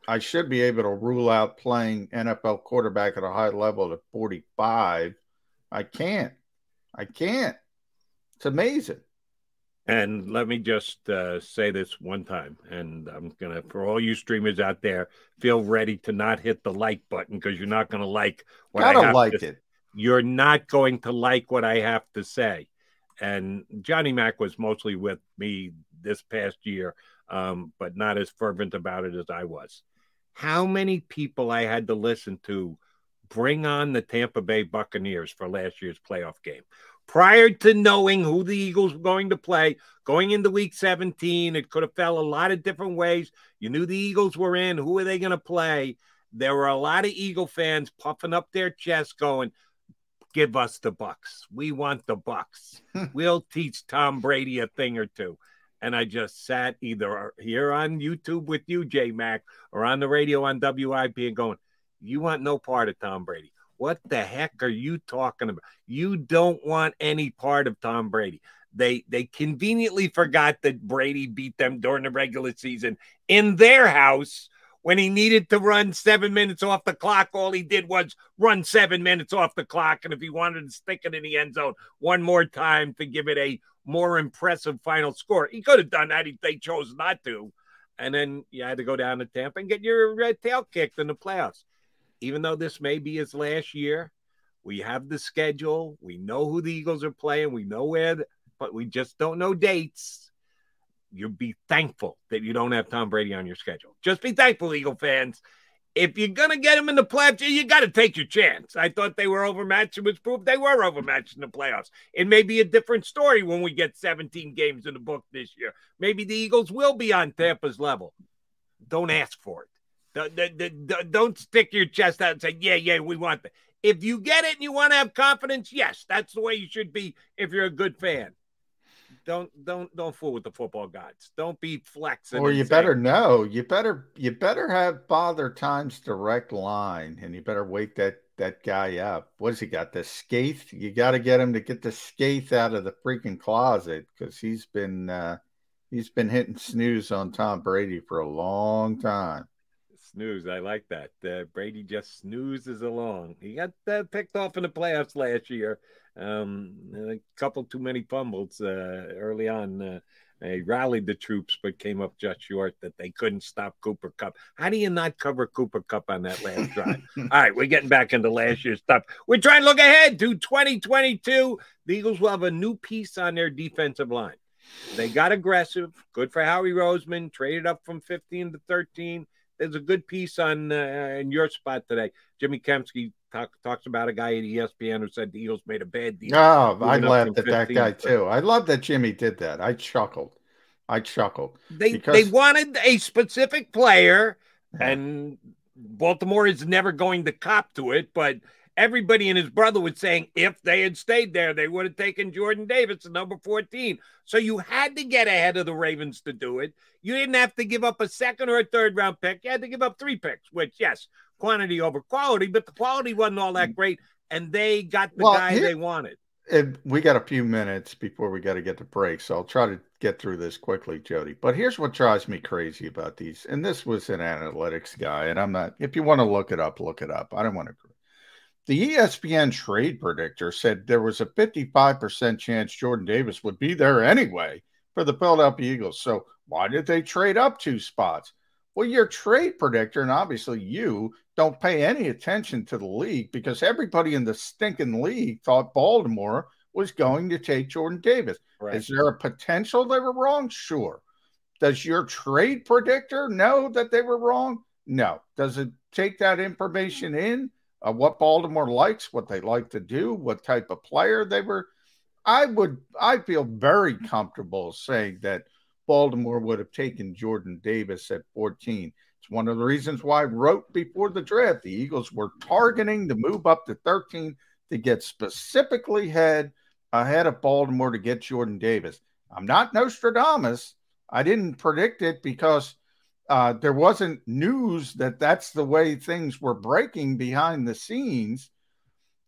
I should be able to rule out playing N F L quarterback at a high level at forty-five. I can't. I can't. It's amazing. And let me just uh, say this one time, and I'm going to, for all you streamers out there, feel ready to not hit the like button because you're not going to like what Gotta I have like to it. You're not going to like what I have to say. And Johnny Mack was mostly with me this past year, um, but not as fervent about it as I was. How many people I had to listen to bring on the Tampa Bay Buccaneers for last year's playoff game. Prior to knowing who the Eagles were going to play, going into week seventeen, it could have fell a lot of different ways. You knew the Eagles were in. Who are they going to play? There were a lot of Eagle fans puffing up their chests going, give us the Bucs. We want the Bucs. We'll teach Tom Brady a thing or two. And I just sat either here on YouTube with you, J-Mac, or on the radio on W I P and going, you want no part of Tom Brady. What the heck are you talking about? You don't want any part of Tom Brady. They they conveniently forgot that Brady beat them during the regular season in their house when he needed to run seven minutes off the clock. All he did was run seven minutes off the clock. And if he wanted to stick it in the end zone one more time to give it a more impressive final score, he could have done that if they chose not to. And then you had to go down to Tampa and get your uh, tail kicked in the playoffs. Even though this may be his last year, we have the schedule. We know who the Eagles are playing. We know where, the, but we just don't know dates. You'll be thankful that you don't have Tom Brady on your schedule. Just be thankful, Eagle fans. If you're going to get him in the playoffs, you got to take your chance. I thought they were overmatched. It was proved they were overmatched in the playoffs. It may be a different story when we get seventeen games in the book this year. Maybe the Eagles will be on Tampa's level. Don't ask for it. Don't stick your chest out and say, yeah, yeah, we want that. If you get it and you want to have confidence, yes, that's the way you should be if you're a good fan. Don't don't don't fool with the football gods. Don't be flexing. Or you better know. You better you better have Father Time's direct line, and you better wake that that guy up. What's he got? The scathe? You got to get him to get the scathe out of the freaking closet because he's been uh, he's been hitting snooze on Tom Brady for a long time. Snooze. I like that. Uh, Brady just snoozes along. He got uh, picked off in the playoffs last year. Um, a couple too many fumbles uh, early on. Uh, they rallied the troops, but came up just short that they couldn't stop Cooper Kupp. How do you not cover Cooper Kupp on that last drive? All right, we're getting back into last year's stuff. We're trying to look ahead to twenty twenty-two. The Eagles will have a new piece on their defensive line. They got aggressive. Good for Howie Roseman. Traded up from fifteen to thirteen. There's a good piece on uh, in your spot today. Jimmy Kemsky talk, talks about a guy at E S P N who said the Eagles made a bad deal. Oh, I laughed at that guy too. I love that Jimmy did that. I chuckled. I chuckled. They because... they wanted a specific player, yeah. And Baltimore is never going to cop to it, but everybody and his brother was saying if they had stayed there, they would have taken Jordan Davis at number fourteen. So you had to get ahead of the Ravens to do it. You didn't have to give up a second or a third round pick. You had to give up three picks, which, yes, quantity over quality, but the quality wasn't all that great. And they got the well, guy here, they wanted. And we got a few minutes before we got to get the break. So I'll try to get through this quickly, Jody. But here's what drives me crazy about these. And this was an analytics guy. And I'm not, if you want to look it up, look it up. I don't want to agree. The E S P N trade predictor said there was a fifty-five percent chance Jordan Davis would be there anyway for the Philadelphia Eagles. So why did they trade up two spots? Well, your trade predictor, and obviously you, don't pay any attention to the league because everybody in the stinking league thought Baltimore was going to take Jordan Davis. Right. Is there a potential they were wrong? Sure. Does your trade predictor know that they were wrong? No. Does it take that information in? Uh, what Baltimore likes, what they like to do, what type of player they were. I would, I feel very comfortable saying that Baltimore would have taken Jordan Davis at fourteen. It's one of the reasons why I wrote before the draft, the Eagles were targeting the move up to thirteen to get specifically head ahead of Baltimore to get Jordan Davis. I'm not Nostradamus. I didn't predict it because Uh, there wasn't news that that's the way things were breaking behind the scenes.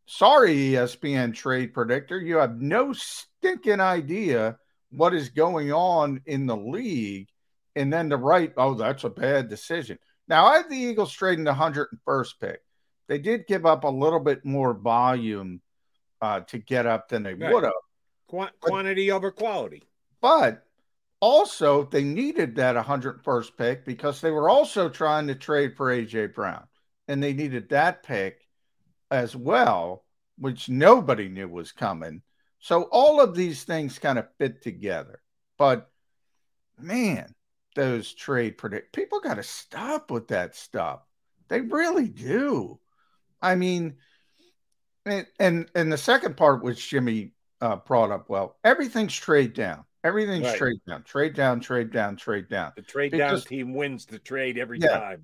Sorry, E S P N trade predictor. You have no stinking idea what is going on in the league. And then to write, oh, that's a bad decision. Now, I have the Eagles trading the one hundred first pick. They did give up a little bit more volume uh, to get up than they right. would have. Qu- quantity but, over quality. But also, they needed that one hundred first pick because they were also trying to trade for A J. Brown, and they needed that pick as well, which nobody knew was coming. So all of these things kind of fit together. But, man, those trade predict people got to stop with that stuff. They really do. I mean, and and, and the second part, which Jimmy uh, brought up, well, everything's trade down. Everything's right. trade down, trade down, trade down, trade down. The trade because, down team wins the trade every yeah, time.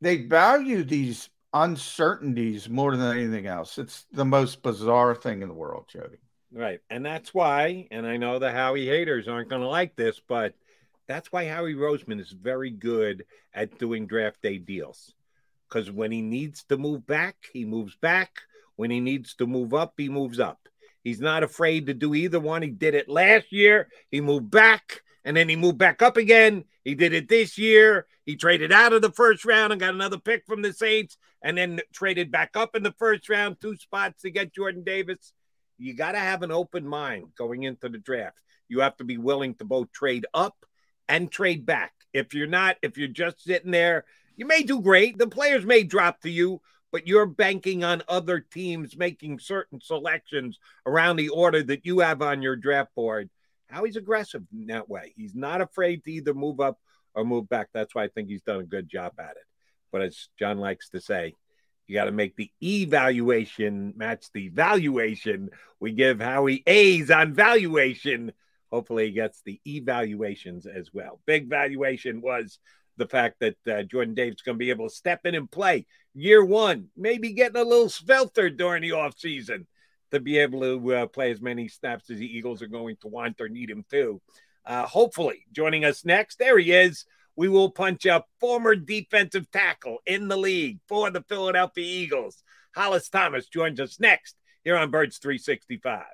They value these uncertainties more than anything else. It's the most bizarre thing in the world, Jody. Right. And that's why, and I know the Howie haters aren't going to like this, but that's why Howie Roseman is very good at doing draft day deals. Because when he needs to move back, he moves back. When he needs to move up, he moves up. He's not afraid to do either one. He did it last year. He moved back, and then he moved back up again. He did it this year. He traded out of the first round and got another pick from the Saints, and then traded back up in the first round, two spots to get Jordan Davis. You got to have an open mind going into the draft. You have to be willing to both trade up and trade back. If you're not, if you're just sitting there, you may do great. The players may drop to you, but you're banking on other teams making certain selections around the order that you have on your draft board. Howie's aggressive in that way. He's not afraid to either move up or move back. That's why I think he's done a good job at it. But as John likes to say, you got to make the evaluation match the valuation. We give Howie A's on valuation. Hopefully he gets the evaluations as well. Big valuation was the fact that uh, Jordan Davis is going to be able to step in and play year one, maybe getting a little svelter during the offseason to be able to uh, play as many snaps as the Eagles are going to want or need him to. Uh, hopefully, joining us next, there he is. We will punch up former defensive tackle in the league for the Philadelphia Eagles. Hollis Thomas joins us next here on Birds three sixty-five.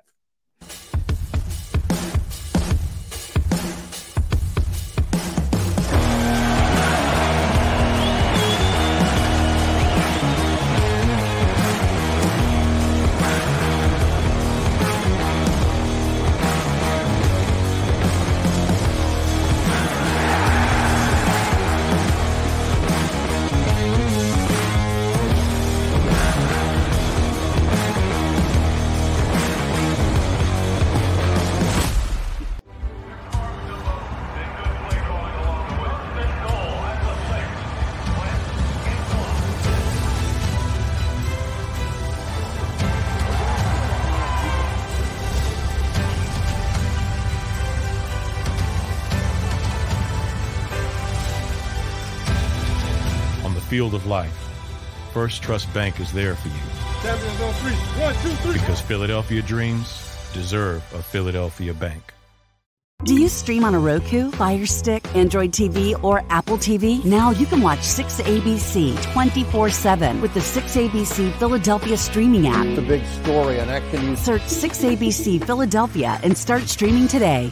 Field of life, First Trust Bank is there for you. Champions on three. One, two, three. Because Philadelphia dreams deserve a Philadelphia bank. Do you stream on a Roku, Fire Stick, Android T V, or Apple T V? Now you can watch six A B C twenty-four seven with the six A B C Philadelphia streaming app. It's a big story, and I can search six A B C Philadelphia and start streaming today.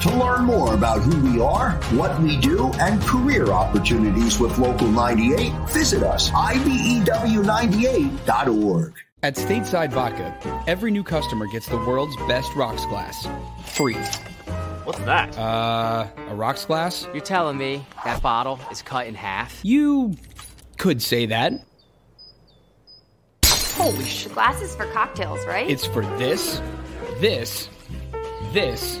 To learn more about who we are, what we do, and career opportunities with Local ninety-eight, visit us, I B E W ninety-eight dot org. At Stateside Vodka, every new customer gets the world's best rocks glass, free. What's that? Uh, a rocks glass? You're telling me that bottle is cut in half? You could say that. Holy shit. Glass is for cocktails, right? It's for this, this, this,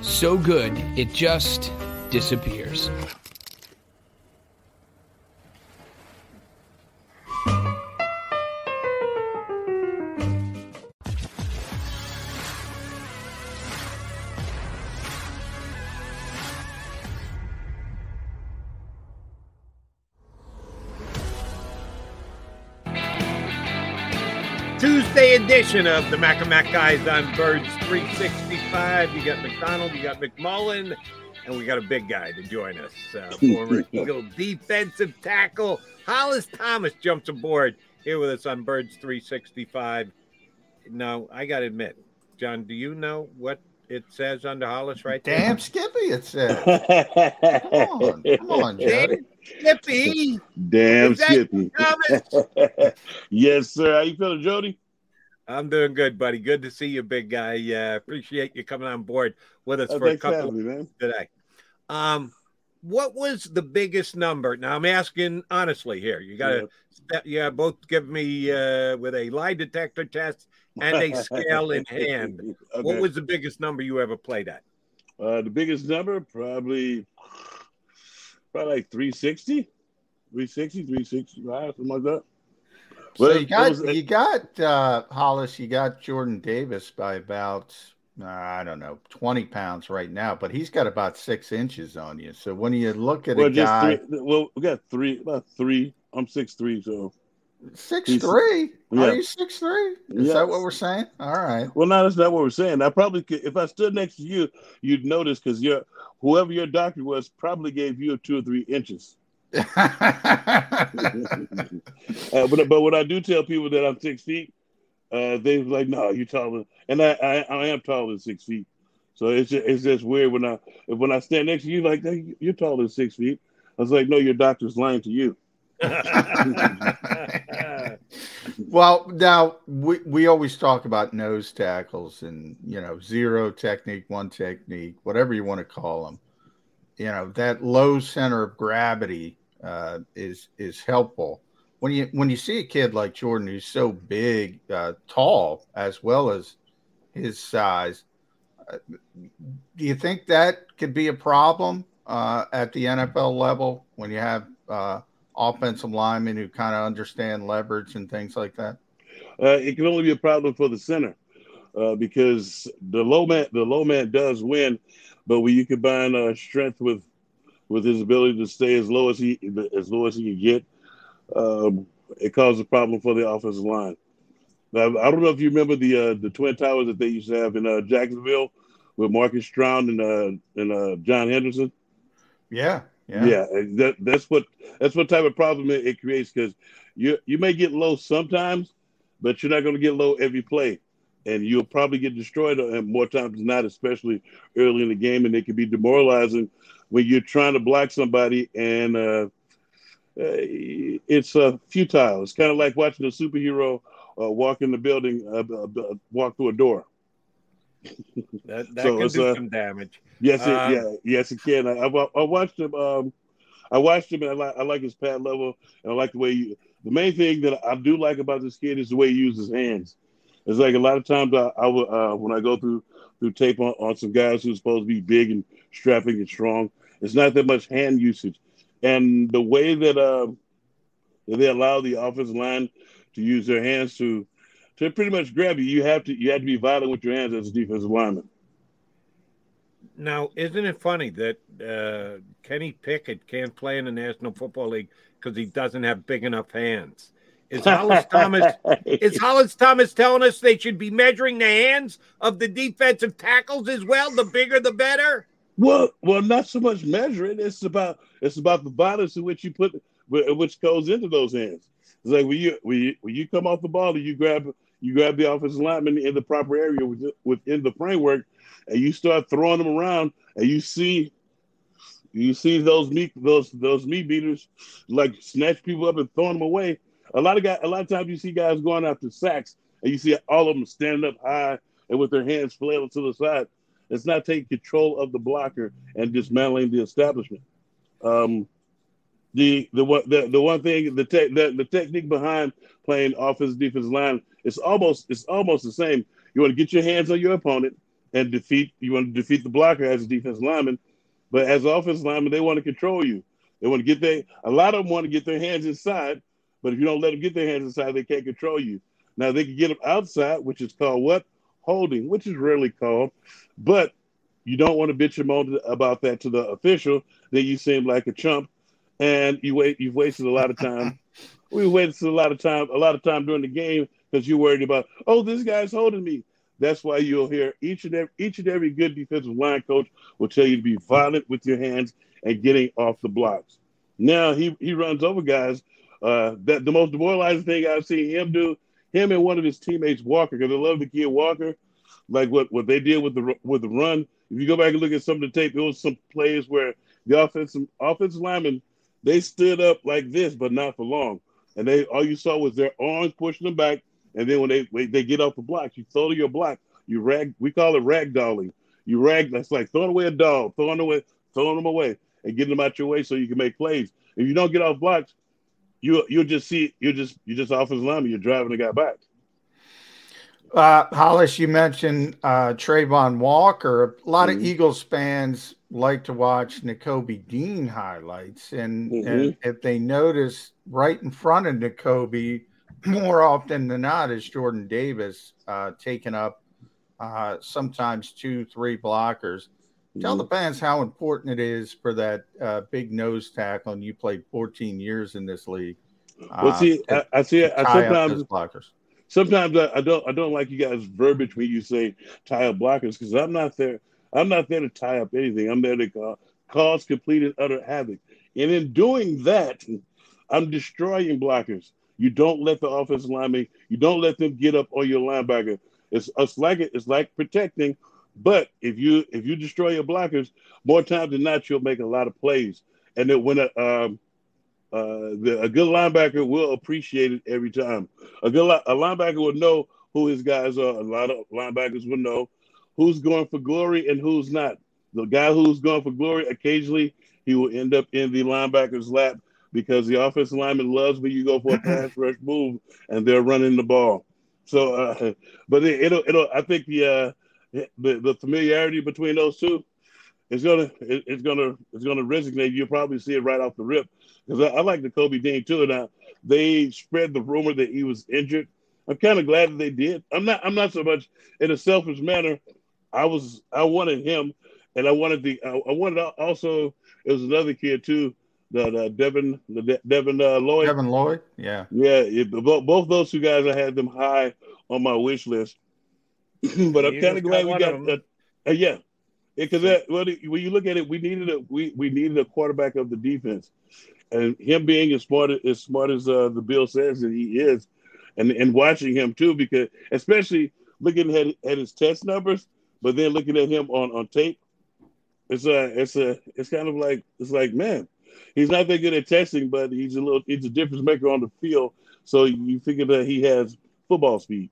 So good, it just disappears. Tuesday edition of the Mac and Mac Guys on Birds three sixty-five. You got McDonald, you got McMullen, and we got a big guy to join us. Uh, former Eagle defensive tackle Hollis Thomas jumps aboard here with us on Birds three sixty-five. Now, I got to admit, John, do you know what it says under Hollis right there? Damn Skippy, it says. Come on, come on, John. Skippy. Damn Skippy. Yes, sir. How you feeling, Jody? I'm doing good, buddy. Good to see you, big guy. Yeah, appreciate you coming on board with us oh, for a couple of minutes today. Um, what was the biggest number? Now I'm asking honestly here. You gotta yeah, yeah both give me uh, with a lie detector test and a scale in hand. Okay. What was the biggest number you ever played at? Uh, the biggest number probably Probably like three sixty, three sixty, three sixty-five, something like that. Well, so you got, was, you got uh, Hollis, you got Jordan Davis by about, uh, I don't know, twenty pounds right now, but he's got about six inches on you. So when you look at well, a guy. Three, well, we got three, about three. I'm six three, so. six three? Yeah. Are you six three? Is yes. that what we're saying? All right. Well, no, that's not what we're saying. I probably could, if I stood next to you, you'd notice because you're. Whoever your doctor was probably gave you two or three inches. uh, but but when I do tell people that I'm six feet, uh, they're like, "No, you're taller," and I, I, I am taller than six feet. So it's just, it's just weird when I when I stand next to you, like, hey, "You're taller than six feet." I was like, "No, your doctor's lying to you." Well, now we, we always talk about nose tackles and, you know, zero technique, one technique, whatever you want to call them. You know, that low center of gravity uh, is is helpful. When you when you see a kid like Jordan, who's so big, uh, tall, as well as his size, uh, do you think that could be a problem uh, at the N F L level when you have uh, – offensive linemen who kind of understand leverage and things like that? Uh, it can only be a problem for the center uh, because the low man, the low man does win, but when you combine uh, strength with with his ability to stay as low as he as low as he can get, um, it causes a problem for the offensive line. Now, I don't know if you remember the uh, the Twin Towers that they used to have in uh, Jacksonville with Marcus Stroud and uh, and uh, John Henderson. Yeah. Yeah, yeah that, that's what that's what type of problem it, it creates because you you may get low sometimes, but you're not going to get low every play, and you'll probably get destroyed more times than not, especially early in the game, and it can be demoralizing when you're trying to block somebody and uh, uh, it's uh, futile. It's kind of like watching a superhero uh, walk in the building, uh, uh, walk through a door. that that so can do uh, some damage. Yes, it, um, yeah, yes, it can. I, I, I watched him. Um, I watched him, and I like, I like his pad level, and I like the way you. The main thing that I do like about this kid is the way he uses his hands. It's like a lot of times I, I will, uh, when I go through through tape on, on some guys who's supposed to be big and strapping and strong, it's not that much hand usage. And the way that uh, they allow the offensive line to use their hands to to pretty much grab you, you have to you have to be violent with your hands as a defensive lineman. Now, isn't it funny that uh, Kenny Pickett can't play in the National Football League because he doesn't have big enough hands? Is Hollis Thomas is Hollis Thomas telling us they should be measuring the hands of the defensive tackles as well? The bigger, the better. Well, well, not so much measuring. It's about it's about the violence in which you put, which goes into those hands. It's like when you when you, when you come off the ball and you grab you grab the offensive lineman in the proper area within the framework, and you start throwing them around, and you see. You see those meat those those meat beaters like snatch people up and throw them away. A lot of guys, a lot of times you see guys going after sacks, and you see all of them standing up high and with their hands flailed to the side. It's not taking control of the blocker and dismantling the establishment. Um, the the one the, the one thing the, te- the the technique behind playing offense defense line it's almost it's almost the same. You want to get your hands on your opponent and defeat. You want to defeat the blocker as a defense lineman. But as offensive linemen, they want to control you. They want to get their – a lot of them want to get their hands inside, but if you don't let them get their hands inside, they can't control you. Now, they can get them outside, which is called what? Holding, which is rarely called. But you don't want to bitch and moan about that to the official. Then you seem like a chump, and you wait, you've wasted a lot of time. we wasted a lot of time a lot of time during the game because you're worried about, oh, this guy's holding me. That's why you'll hear each and every each and every good defensive line coach will tell you to be violent with your hands and getting off the blocks. Now he, he runs over guys. Uh, that the most demoralizing thing I've seen him do, him and one of his teammates, Walker, because I love the kid Walker. Like what, what they did with the with the run. If you go back and look at some of the tape, it was some plays where the offensive offensive linemen they stood up like this, but not for long. And they all you saw was their arms pushing them back. And then when they when they get off the block, you throw to your block. You rag, we call it ragdolling. You rag, that's like throwing away a dog, throwing away, throwing them away, and getting them out your way so you can make plays. If you don't get off blocks, you you'll just see you just you just offensive lineman. You're driving the guy back. Uh, Hollis, you mentioned uh, Trayvon Walker. A lot mm-hmm. of Eagles fans like to watch Nakobe Dean highlights, and, mm-hmm. and if they notice right in front of Nakobe. More often than not is Jordan Davis uh, taking up uh, sometimes two, three blockers. Mm-hmm. Tell the fans how important it is for that uh, big nose tackle, and you played fourteen years in this league. Uh, well, see, to, I, I see. I sometimes blockers. Sometimes I, I don't. I don't like you guys' verbiage when you say tie up blockers because I'm not there. I'm not there to tie up anything. I'm there to cause, cause complete and utter havoc. And in doing that, I'm destroying blockers. You don't let the offensive lineman. You don't let them get up on your linebacker. It's, it's like it's like protecting, but if you if you destroy your blockers, more times than not, you'll make a lot of plays. And then when a um, uh, the, a good linebacker will appreciate it every time. A good li- a linebacker will know who his guys are. A lot of linebackers will know who's going for glory and who's not. The guy who's going for glory, occasionally he will end up in the linebacker's lap. Because the offensive lineman loves when you go for a pass rush move and they're running the ball. So, uh, but it, it'll, it'll. I think the, uh, the the familiarity between those two is gonna it, it's gonna it's gonna resonate. You'll probably see it right off the rip. Because I, I like Nakobe Dean too, and I, they spread the rumor that he was injured. I'm kind of glad that they did. I'm not I'm not so much in a selfish manner. I was I wanted him, and I wanted the I, I wanted also it was another kid too. The, the Devin, the De- Devin uh, Lloyd. Devin Lloyd, yeah, yeah. It, both, both those two guys, I had them high on my wish list. But I'm kind of glad we got, uh, uh, yeah, because yeah, well, when you look at it, we needed a we, we needed a quarterback of the defense, and him being as smart as smart as uh, the Bill says that he is, and and watching him too, because especially looking at at his test numbers, but then looking at him on, on tape, it's a it's a it's kind of like it's like man. He's not that good at testing, but he's a little. He's a difference maker on the field. So you figure that he has football speed.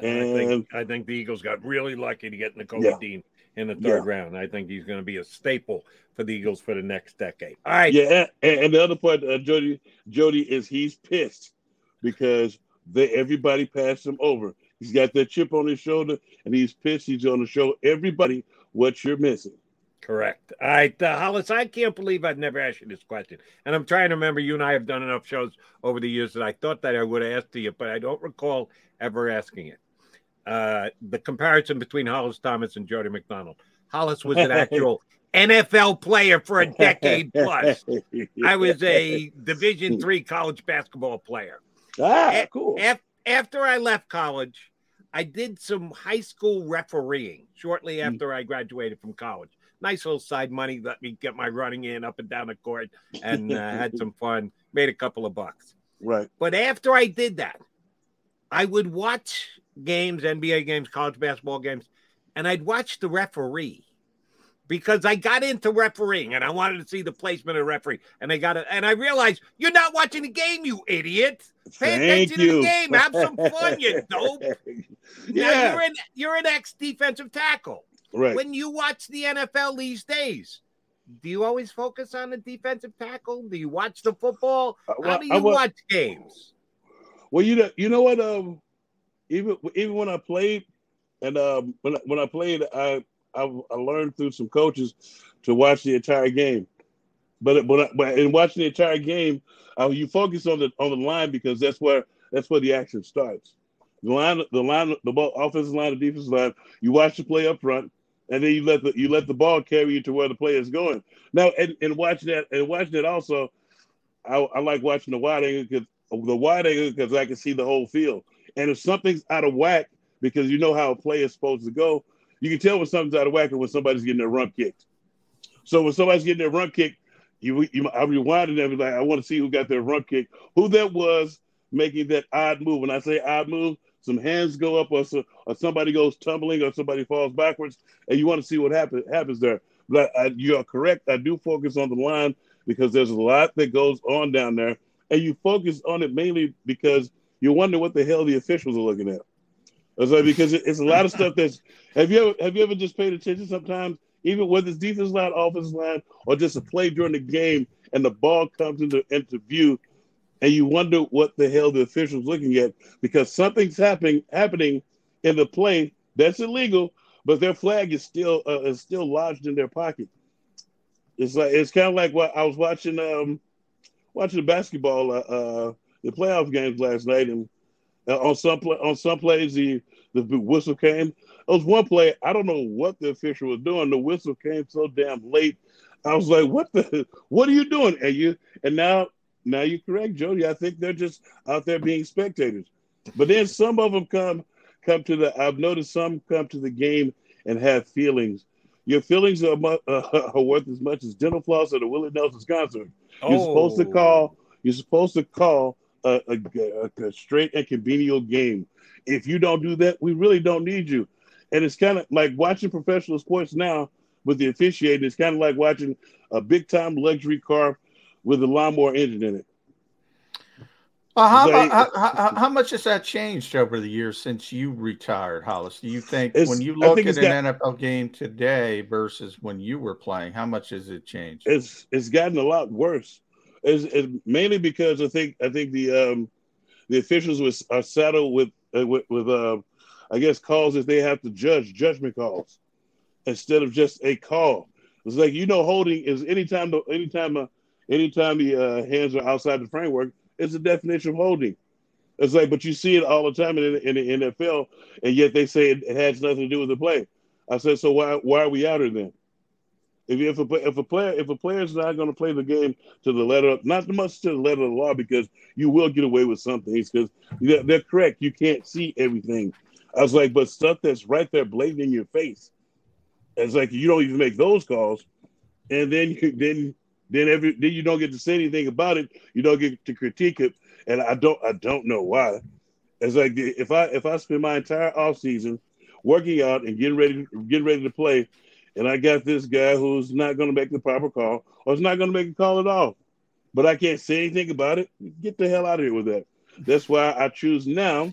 And I think, I think the Eagles got really lucky to get Nakobe yeah. Dean in the third yeah. round. I think he's going to be a staple for the Eagles for the next decade. All right. Yeah, and, and the other part, uh, Jody, Jody, is he's pissed because they everybody passed him over. He's got that chip on his shoulder, and he's pissed. He's going to show everybody what you're missing. Correct. All right, uh, Hollis, I can't believe I've never asked you this question. And I'm trying to remember, you and I have done enough shows over the years that I thought that I would have asked you, but I don't recall ever asking it. Uh, the comparison between Hollis Thomas and Jody McDonald. Hollis was an actual N F L player for a decade plus. I was a Division three college basketball player. Ah, a- cool. Af- after I left college, I did some high school refereeing shortly after I graduated from college. Nice little side money. Let me get my running in up and down the court and uh, had some fun. Made a couple of bucks. Right. But after I did that, I would watch games, N B A games, college basketball games, and I'd watch the referee because I got into refereeing and I wanted to see the placement of the referee. And I got it. And I realized you're not watching the game, you idiot. Pay Thank attention you. to the game. Have some fun, you dope. Yeah. Now you're an, you're an ex-defensive tackle. Right. When you watch the N F L these days, do you always focus on the defensive tackle? Do you watch the football? Uh, well, How do you I, well, watch games? Well, you know, you know what? Um, even even when I played, and um, when when I played, I, I I learned through some coaches to watch the entire game. But but, but in watching the entire game, uh, you focus on the on the line because that's where that's where the action starts. The line, the line, the ball, offensive line, the defensive line. You watch the play up front. And then you let the you let the ball carry you to where the play is going. Now, and, and watching that and watching it also, I, I like watching the wide angle because the wide angle because I can see the whole field. And if something's out of whack, because you know how a play is supposed to go, you can tell when something's out of whack and when somebody's getting their rump kicked. So when somebody's getting their rump kicked, you you I rewinded them like I want to see who got their rump kicked, who that was making that odd move. When I say odd move, some hands go up or, so, or somebody goes tumbling or somebody falls backwards, and you want to see what happen, happens there. But I, you are correct. I do focus on the line because there's a lot that goes on down there, and you focus on it mainly because you wonder what the hell the officials are looking at. It's like, because it, it's a lot of stuff that's – have you ever have you ever just paid attention sometimes, even whether it's defense line, offense line, or just a play during the game, and the ball comes into, into view, and you wonder what the hell the official's looking at because something's happening happening in the play that's illegal, but their flag is still uh, is still lodged in their pocket. It's like it's kind of like what I was watching um watching basketball uh, uh the playoff games last night, and uh, on some play, on some plays the the whistle came. It was one play I don't know what the official was doing. The whistle came so damn late. I was like, what the what are you doing? And you and now. Now you're correct, Jody. I think they're just out there being spectators. But then some of them come come to the – I've noticed some come to the game and have feelings. Your feelings are, mu- uh, are worth as much as dental floss at a Willie Nelson's concert. You're oh. supposed to call You're supposed to call a, a, a straight and convenient game. If you don't do that, we really don't need you. And it's kind of like watching professional sports now with the officiating. It's kind of like watching a big-time luxury car with a lawnmower engine in it. Well, how, like, how, how, how much has that changed over the years since you retired, Hollis? Do you think when you look at an got, N F L game today versus when you were playing, how much has it changed? It's it's gotten a lot worse. It's, it's mainly because I think I think the um, the officials was, are saddled with uh, with, with uh, I guess calls that they have to judge, judgment calls, instead of just a call. It's like, you know, holding is anytime the anytime a Anytime the uh, hands are outside the framework, it's a definition of holding. It's like, but you see it all the time in, in the N F L, and yet they say it, it has nothing to do with the play. I said, so why why are we out here then? If if a if a player if a player is not going to play the game to the letter, not much to the letter of the law, because you will get away with some things because they're, they're correct. You can't see everything. I was like, but stuff that's right there, blatant in your face. It's like you don't even make those calls, and then you then. Then every then you don't get to say anything about it. You don't get to critique it, and I don't I don't know why. It's like if I if I spend my entire offseason working out and getting ready getting ready to play, and I got this guy who's not going to make the proper call or is not going to make a call at all. But I can't say anything about it. Get the hell out of here with that. That's why I choose now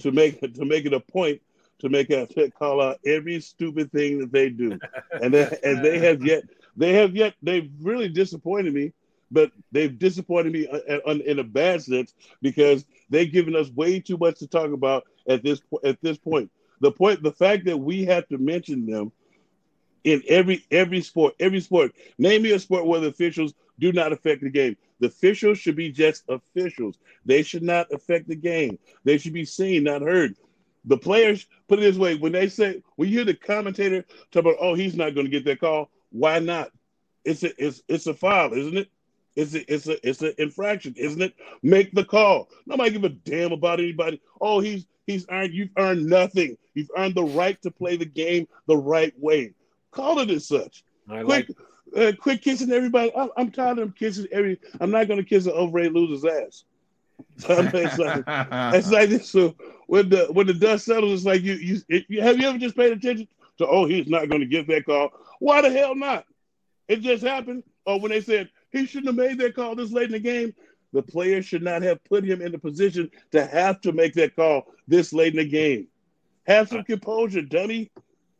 to make to make it a point to make a to call out every stupid thing that they do. And they, and they have yet they have yet they've really disappointed me. But they've disappointed me in a bad sense because they've given us way too much to talk about at this at this point. The point, the fact that we have to mention them in every every sport, every sport. Name me a sport where the officials do not affect the game. The officials should be just officials. They should not affect the game. They should be seen, not heard. The players, put it this way, when they say, when you hear the commentator talk about, oh, he's not going to get that call, why not? It's a, it's it's a foul, isn't it? It's a, it's a, it's an infraction, isn't it? Make the call. Nobody give a damn about anybody. Oh, he's he's earned. You've earned nothing. You've earned the right to play the game the right way. Call it as such. I quick, like uh, quick kissing everybody. I'm, I'm tired of them kissing every. I'm not going to kiss an overrated loser's ass. So I mean, it's, like, it's like this. So when the when the dust settles, it's like you you, it, you have you ever just paid attention to? Oh, he's not going to give that call. Why the hell not? It just happened. Or when they said, he shouldn't have made that call this late in the game. The player should not have put him in the position to have to make that call this late in the game. Have some composure, dummy.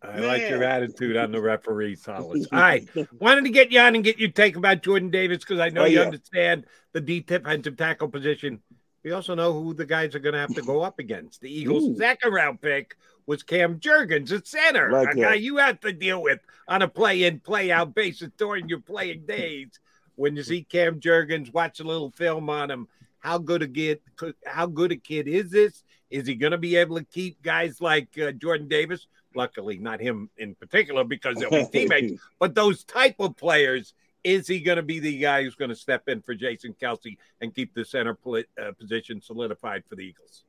I Man. like your attitude on the referees, Hollis. All right. Wanted to get you on and get your take about Jordan Davis because I know oh, you yeah. understand the defensive tackle position. We also know who the guys are going to have to go up against. The Eagles' Ooh. second round pick was Cam Jurgens at center, like a that. guy you have to deal with on a play-in, play-out basis during your playing days. When you see Cam Jurgens, watch a little film on him. How good a kid, how good a kid is this? Is he going to be able to keep guys like uh, Jordan Davis? Luckily, not him in particular because they'll be teammates. But those type of players, is he going to be the guy who's going to step in for Jason Kelsey and keep the center pl- uh, position solidified for the Eagles?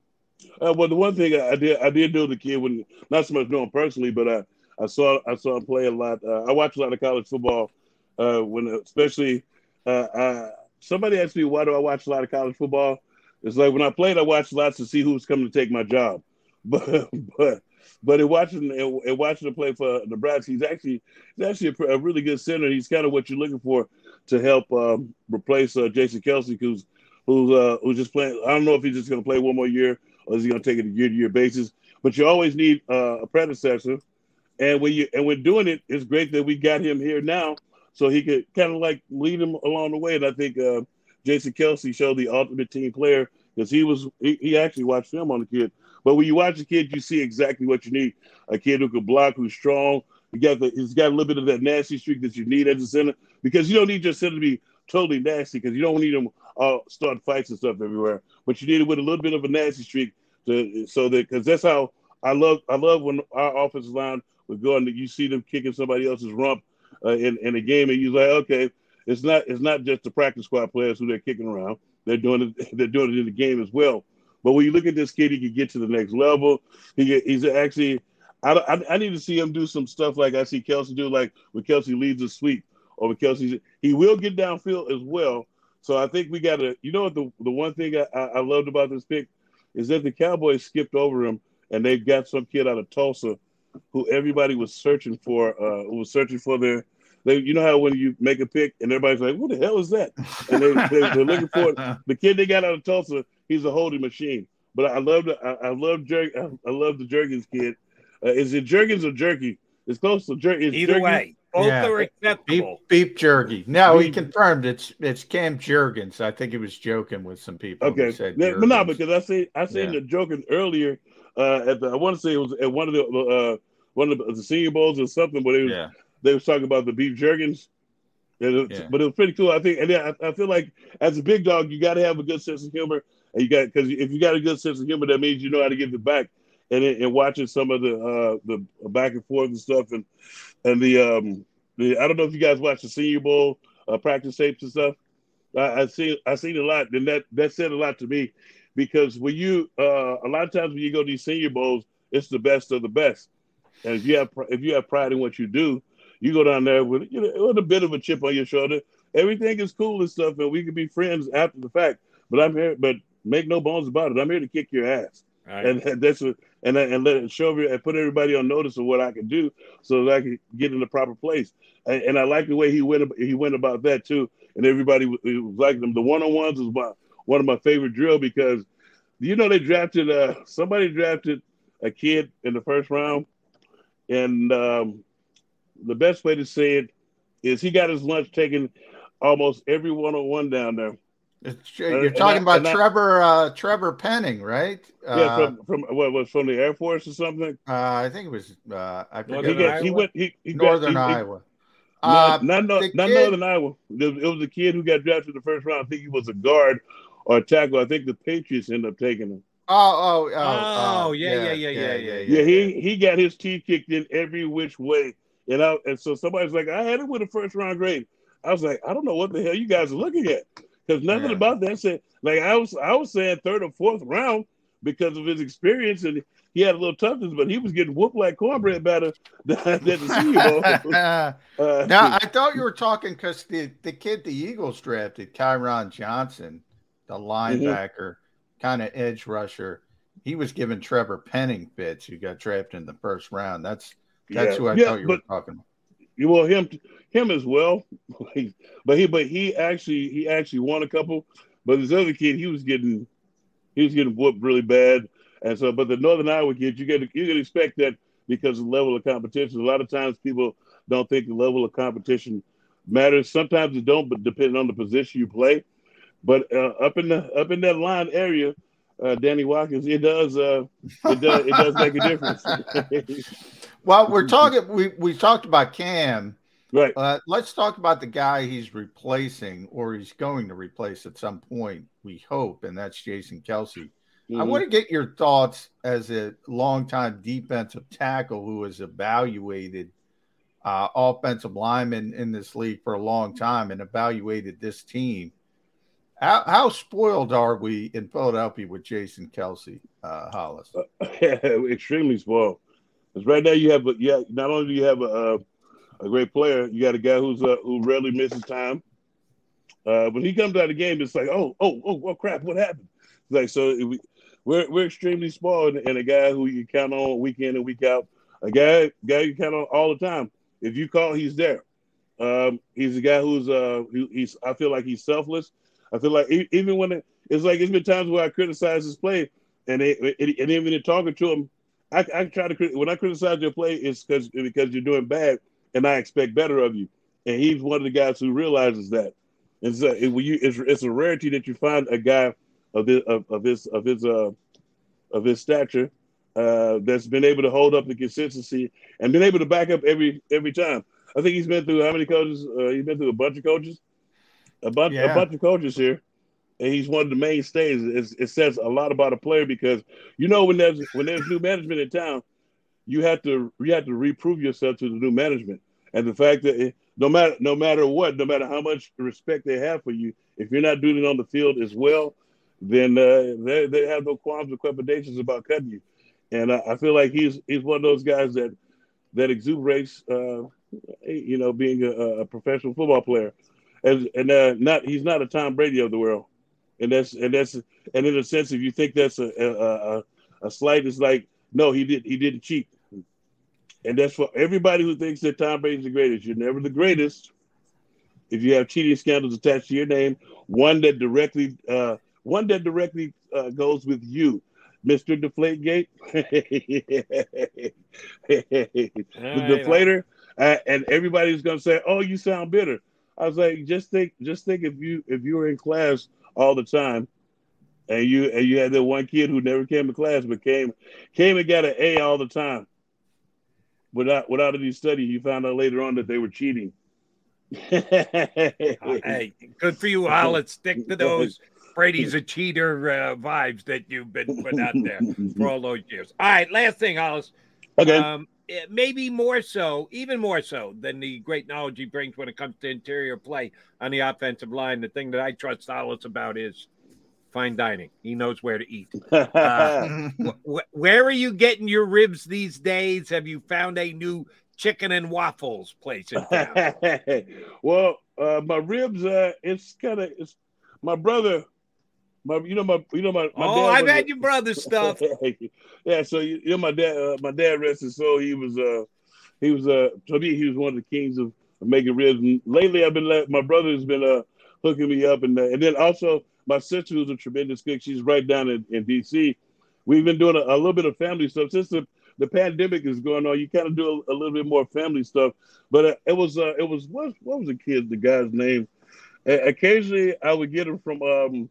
Uh, well, the one thing I did, I did know the kid when not so much know him personally, but I, I saw, I saw him play a lot. Uh, I watched a lot of college football uh, when, especially. Uh, uh, somebody asked me, why do I watch a lot of college football? It's like when I played, I watched lots to see who was coming to take my job. But but but in watching and watching him play for Nebraska, he's actually he's actually a, a really good center. He's kind of what you're looking for to help um, replace uh, Jason Kelsey, who's who's uh, who's just playing. I don't know if he's just going to play one more year or is he going to take it a year to year basis. But you always need uh, a predecessor, and when you and when doing it, it's great that we got him here now. So he could kind of like lead him along the way. And I think uh, Jason Kelsey showed the ultimate team player because he was he, he actually watched film on the kid. But when you watch the kid, you see exactly what you need. A kid who can block, who's strong. He got the, he's got a little bit of that nasty streak that you need as a center because you don't need your center to be totally nasty because you don't need him uh, starting fights and stuff everywhere. But you need it with a little bit of a nasty streak to, so that because that's how I love I love when our offensive line would go and you see them kicking somebody else's rump. Uh, in, in a game, and you're like, okay, it's not it's not just the practice squad players who they're kicking around. They're doing it. They're doing it in the game as well. But when you look at this kid, he can get to the next level. He he's actually. I, I I need to see him do some stuff like I see Kelsey do, like when Kelsey leads a sweep or when Kelsey he will get downfield as well. So I think we got to. You know what the the one thing I, I loved about this pick is that the Cowboys skipped over him and they've got some kid out of Tulsa who everybody was searching for, uh, who was searching for their, they, you know how when you make a pick and everybody's like, what the hell is that? And they, they, they're looking for it. The kid they got out of Tulsa, he's a holding machine. But I love the, I, I love Jer- I, I love the Jurgens kid. Uh, is it Jurgens or Jerky? It's close to Jerky. Either Jurgens? way, both yeah. are acceptable. Beep, beep Jerky. No, beep. He confirmed it's it's Cam Jurgens. I think he was joking with some people. Okay, said yeah, but no, because I see I seen yeah. the joking earlier. Uh, at the, I want to say it was at one of the uh, one of the, the Senior Bowls or something, but they was, yeah. they was talking about the beef Jurgens. It, yeah. But it was pretty cool, I think. And I, I feel like as a big dog, you got to have a good sense of humor, and you got because if you got a good sense of humor, that means you know how to give it back. And and watching some of the uh, the back and forth and stuff, and and the um the, I don't know if you guys watch the Senior Bowl uh, practice tapes and stuff. I, I see I seen a lot, and that that said a lot to me. Because when you, uh, a lot of times when you go to these Senior Bowls, it's the best of the best. And if you have if you have pride in what you do, you go down there with, you know, with a bit of a chip on your shoulder. Everything is cool and stuff, and we can be friends after the fact. But I'm here, but make no bones about it. I'm here to kick your ass, right. and that's what and and let it show me and put everybody on notice of what I could do, so that I could get in the proper place. And, and I like the way he went he went about that too. And everybody was like them. The one on ones was my one of my favorite drill because, you know, they drafted uh somebody drafted a kid in the first round, and um, the best way to say it is he got his lunch taken almost every one on one down there. You're talking I, about Trevor I, uh, Trevor Penning, right? Yeah, uh, from, from what was from the Air Force or something. Uh, I think it was. Uh, I forget. Well, he, got, he went. He, he Northern got, he, Iowa. He, uh, not not, not kid, Northern Iowa. It was a kid who got drafted in the first round. I think he was a guard or a tackle. I think the Patriots ended up taking him. Oh, oh, oh, oh, oh yeah, yeah, yeah, yeah, yeah, yeah. Yeah, yeah, yeah he, he got his teeth kicked in every which way, and I, and so somebody's like, I had him with a first round grade. I was like, I don't know what the hell you guys are looking at. Because nothing yeah. about that said, like I was, I was saying third or fourth round because of his experience, and he had a little toughness, but he was getting whooped like cornbread batter at the Senior Bowl. uh, now I thought you were talking because the, the kid the Eagles drafted, Kyron Johnson, the linebacker, mm-hmm. kind of edge rusher, he was giving Trevor Penning fits, who got drafted in the first round. That's that's yeah. who I yeah, thought you but, were talking about. You well him him as well, but he but he actually he actually won a couple. But this other kid, he was getting he was getting whooped really bad, and so but the Northern Iowa kid, you get you can expect that because of the level of competition. A lot of times people don't think the level of competition matters. Sometimes it don't, but depending on the position you play. But uh, up in the up in that line area, uh, Danny Watkins, it does uh, it does it does make a difference. Well, we're talking. We we talked about Cam, right? Uh, let's talk about the guy he's replacing, or he's going to replace at some point. We hope, and that's Jason Kelsey. Mm-hmm. I want to get your thoughts as a longtime defensive tackle who has evaluated uh, offensive linemen in this league for a long time and evaluated this team. How, how spoiled are we in Philadelphia with Jason Kelsey, uh, Hollis? Uh, extremely spoiled. Because right now you have, a, yeah. Not only do you have a a, a great player, you got a guy who's uh, who rarely misses time. Uh, when he comes out of the game, it's like, oh, oh, oh, well, crap, what happened? It's like so, we, we're we're extremely spoiled, and a guy who you count on week in and week out, a guy guy you count on all the time. If you call, he's there. Um, he's a guy who's uh, he, he's. I feel like he's selfless. I feel like even when it, it's like it's been times where I criticize his play, and they, it, and even in talking to him. I, I try to when I criticize your play, it's because because you're doing bad, and I expect better of you. And he's one of the guys who realizes that. And so it, when you, it's it's a rarity that you find a guy of this of, of his of his uh, of his stature uh, that's been able to hold up the consistency and been able to back up every every time. I think he's been through how many coaches? Uh, he's been through a bunch of coaches, a bunch yeah. a bunch of coaches here. And he's one of the mainstays. It's, it says a lot about a player because you know when there's when there's new management in town, you have to you have to reprove yourself to the new management. And the fact that it, no matter no matter what, no matter how much respect they have for you, if you're not doing it on the field as well, then uh, they they have no qualms or trepidations about cutting you. And I, I feel like he's he's one of those guys that that exuberates, uh, you know, being a, a professional football player, and and uh, not he's not a Tom Brady of the world. And that's and that's and in a sense, if you think that's a a, a, a slight, it's like no, he did he didn't cheat. And that's for everybody who thinks that Tom Brady's the greatest. You're never the greatest if you have cheating scandals attached to your name. One that directly uh, one that directly uh, goes with you, Mister Deflategate, the deflator, uh, and everybody's gonna say, "Oh, you sound bitter." I was like, just think, just think if you if you were in class all the time, and you and you had that one kid who never came to class but came came and got an A all the time. Without without any study, you found out later on that they were cheating. Hey, good for you, Hollis. Stick to those Brady's a cheater uh, vibes that you've been putting out there for all those years. All right, last thing, Hollis. Okay. Um, maybe more so, even more so than the great knowledge he brings when it comes to interior play on the offensive line. The thing that I trust Hollis about is fine dining. He knows where to eat. Uh, wh- wh- where are you getting your ribs these days? Have you found a new chicken and waffles place in town? Well, uh, my ribs, uh, it's kind of, it's my brother my, you know my, you know my. my oh, dad I've had a, your brother's stuff. Yeah, so you, you know my dad, uh, my dad rested so he was, uh, he was, uh, to me he was one of the kings of, of making ribs. And lately, I've been, let, my brother has been uh, hooking me up, and uh, and then also my sister who's a tremendous cook. She's right down in, in D C. We've been doing a, a little bit of family stuff since the, the pandemic is going on. You kind of do a, a little bit more family stuff, but uh, it was uh, it was what, what was the kid, the guy's name? A- occasionally, I would get him from um,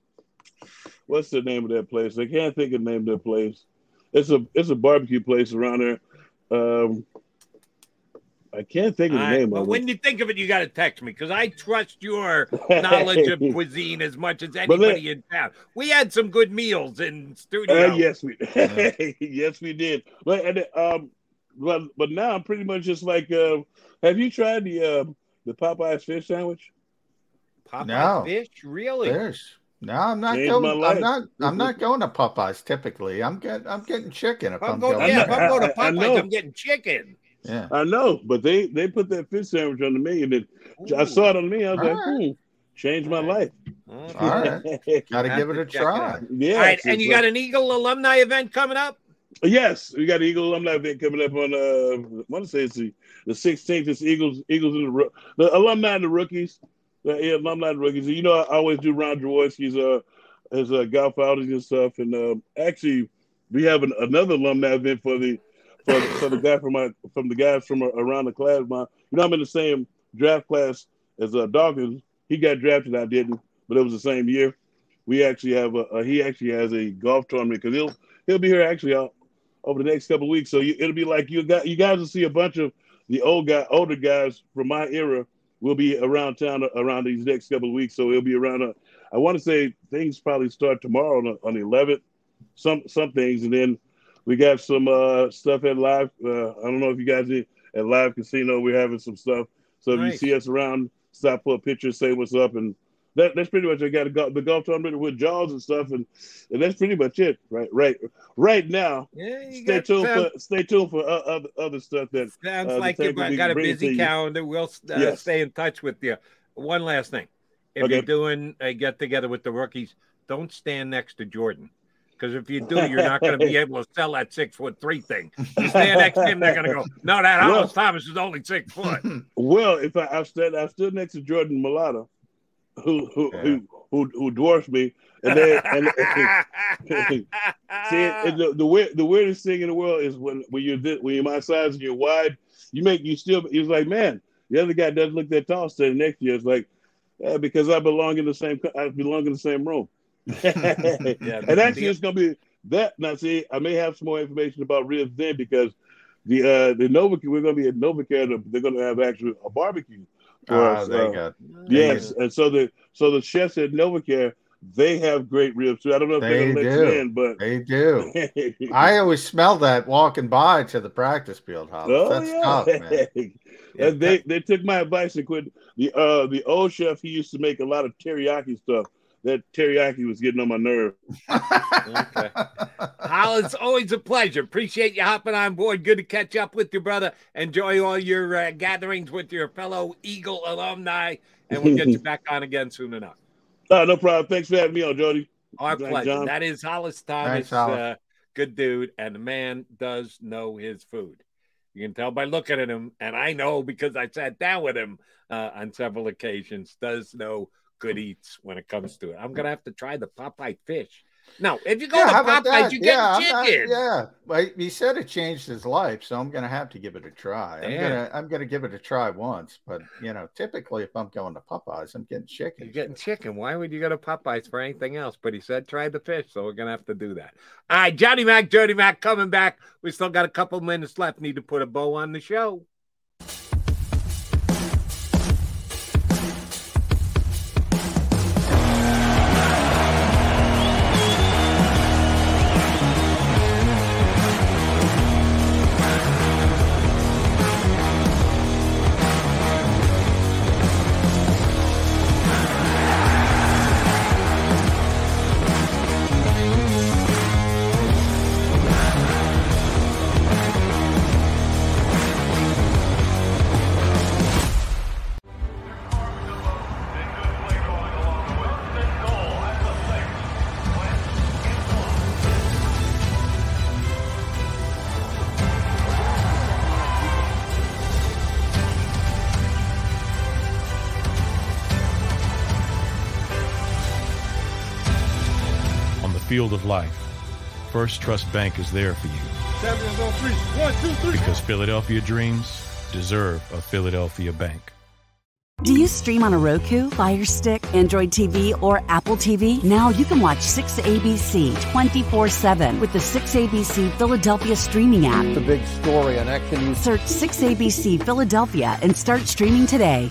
what's the name of that place? I can't think of the name of that place. It's a it's a barbecue place around there. Um, I can't think of the All name right, of it. When you think of it, you got to text me because I trust your knowledge of cuisine as much as anybody let, in town. We had some good meals in studio. Uh, yes, we uh-huh. yes we did. But and, um, but but now I'm pretty much just like. Uh, have you tried the uh, the Popeyes fish sandwich? Popeyes no. fish, really? Fish. No, I'm not Changed going. I'm not. I'm not going to Popeyes. Typically, I'm getting. I'm getting chicken. If I'm, I'm going, going, yeah. I'm not, if I'm going to Popeyes, I, I I'm getting chicken. Yeah, I know, but they, they put that fish sandwich on the menu. And it, I saw it on the menu. I was All like, right. hmm, changed my life. All right, got to give it a try. It yeah, All right, and you like, got an Eagle alumni event coming up. Yes, we got an Eagle alumni event coming up on. Uh, I want to say it's the, the sixteenth. It's Eagles, Eagles and the, the alumni and the rookies. Yeah, I'm not rookies. You know, I always do Ron Jaworski's uh, his uh, golf outings and stuff. And uh, actually, we have an, another alumni event for the for, for the guy from my from the guys from around the class. My, you know, I'm in the same draft class as uh, Dawkins. He got drafted, I didn't, but it was the same year. We actually have a, a he actually has a golf tournament because he'll he'll be here actually out over the next couple of weeks. So you, it'll be like you got you guys will see a bunch of the old guy older guys from my era. We'll be around town around these next couple of weeks, so it'll be around. Uh, I want to say things probably start tomorrow on, on the eleventh, some some things, and then we got some uh, stuff at live. Uh, I don't know if you guys did, at Live Casino. We're having some stuff, so nice. If you see us around, stop for a picture, say what's up, and that, that's pretty much. I got go- the golf tournament with Jaws and stuff, and, and that's pretty much it. Right, right, right now. Yeah, you stay, tuned for, stay tuned for uh, other other stuff that. Sounds uh, like you've got a busy calendar. We'll uh, yes. stay in touch with you. One last thing. If okay. you're doing a get-together with the rookies, don't stand next to Jordan. Because if you do, you're not going to be able to sell that six-foot-three thing. You stand next to him, they're going to go, no, that well, Hollis Thomas is only six foot. Well, if I, I, stood, I stood next to Jordan Mulata, who who, yeah. who who who dwarfs me, and then and, see and the the, weird, the weirdest thing in the world is when when you're this, when you're my size and you're wide, you make you still. It's like, man, the other guy doesn't look that tall. So the next year, it's like yeah, because I belong in the same I belong in the same room. yeah, and actually, it's gonna be that. Now, see, I may have some more information about ribs then because the uh, the Novacare we're gonna be at Novacare. They're gonna have actually a barbecue. Ah, they uh, got yes, and so the so the chefs at NovaCare they have great ribs too. I don't know if they they're gonna let you in, but they do. I always smell that walking by to the practice field, Hollis. Oh, That's yeah. tough, man. and yeah. They they took my advice and quit. The uh the old chef he used to make a lot of teriyaki stuff. That teriyaki was getting on my nerve. Okay. Hollis, always a pleasure. Appreciate you hopping on board. Good to catch up with you, brother. Enjoy all your uh, gatherings with your fellow Eagle alumni, and we'll get you back on again soon enough. No, no problem. Thanks for having me on, Jody. Our John, pleasure. John. That is Hollis Thomas. Thanks, Hollis. Uh, good dude, and the man does know his food. You can tell by looking at him, and I know because I sat down with him uh, on several occasions, does know good eats when it comes to it. I'm gonna have to try the Popeye fish. Now, if you go yeah, to Popeye, you yeah, get chicken. Not, yeah, but he said it changed his life, so I'm gonna have to give it a try. Damn. I'm gonna I'm gonna give it a try once, but you know, typically if I'm going to Popeyes, I'm getting chicken. You're getting chicken. Why would you go to Popeyes for anything else? But he said try the fish, so we're gonna have to do that. All right, Johnny Mac, Jody Mac coming back. We still got a couple minutes left. Need to put a bow on the show. field of life, First Trust Bank is there for you. Champions on three. One, two, three. Because Philadelphia dreams deserve a Philadelphia bank. Do you stream on a Roku, Fire Stick, Android T V, or Apple T V? Now you can watch six A B C twenty-four seven with the six A B C Philadelphia streaming app. The big story on Action. Search six A B C Philadelphia and start streaming today.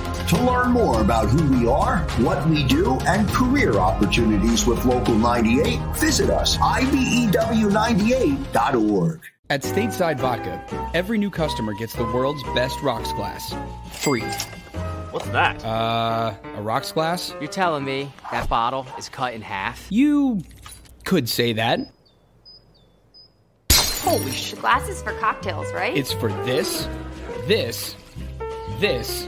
To learn more about who we are, what we do, and career opportunities with Local ninety-eight, visit us, I B E W ninety-eight dot org. At Stateside Vodka, every new customer gets the world's best rocks glass, free. What's that? Uh, a rocks glass? You're telling me that bottle is cut in half? You could say that. Holy shit. The glass is for cocktails, right? It's for this, this, this,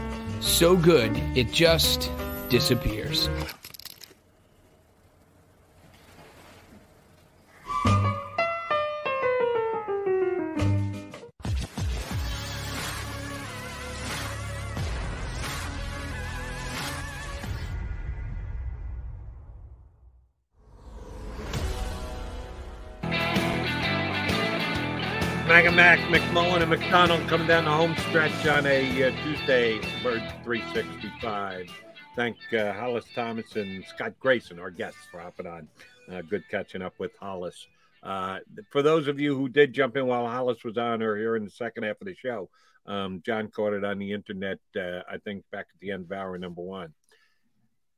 So good, it just disappears. Mac, McMullen, and McDonald coming down the home stretch on a uh, Tuesday, Birds three sixty-five. Thank uh, Hollis Thomas and Scott Grayson, our guests, for hopping on. Uh, good catching up with Hollis. Uh, for those of you who did jump in while Hollis was on or here in the second half of the show, um, John caught it on the internet, uh, I think, back at the end of hour number one.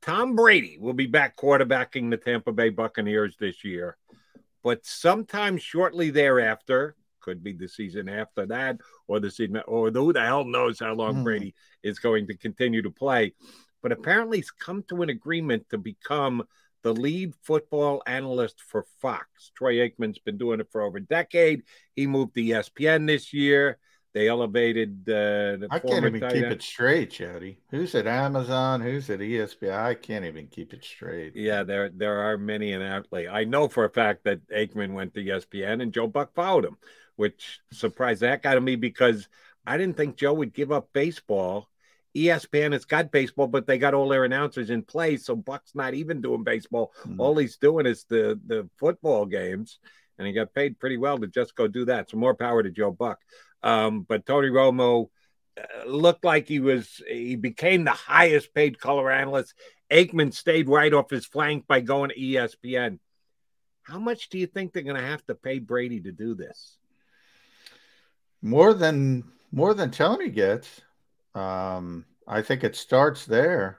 Tom Brady will be back quarterbacking the Tampa Bay Buccaneers this year, but sometime shortly thereafter, could be the season after that, or the season, or the, who the hell knows how long mm. Brady is going to continue to play. But apparently, he's come to an agreement to become the lead football analyst for Fox. Troy Aikman's been doing it for over a decade. He moved to E S P N this year. They elevated uh, the. I can't even keep it straight, Jody. Who's at Amazon? Who's at E S P N? I can't even keep it straight. Yeah, there there are many in outlay. I know for a fact that Aikman went to E S P N and Joe Buck followed him, which surprised the heck out of me because I didn't think Joe would give up baseball. E S P N has got baseball, but they got all their announcers in place, so Buck's not even doing baseball. Mm-hmm. All he's doing is the, the football games, and he got paid pretty well to just go do that. So more power to Joe Buck. Um, but Tony Romo uh, looked like he was he became the highest-paid color analyst. Aikman stayed right off his flank by going to E S P N. How much do you think they're going to have to pay Brady to do this? More than more than Tony gets. Um, I think it starts there.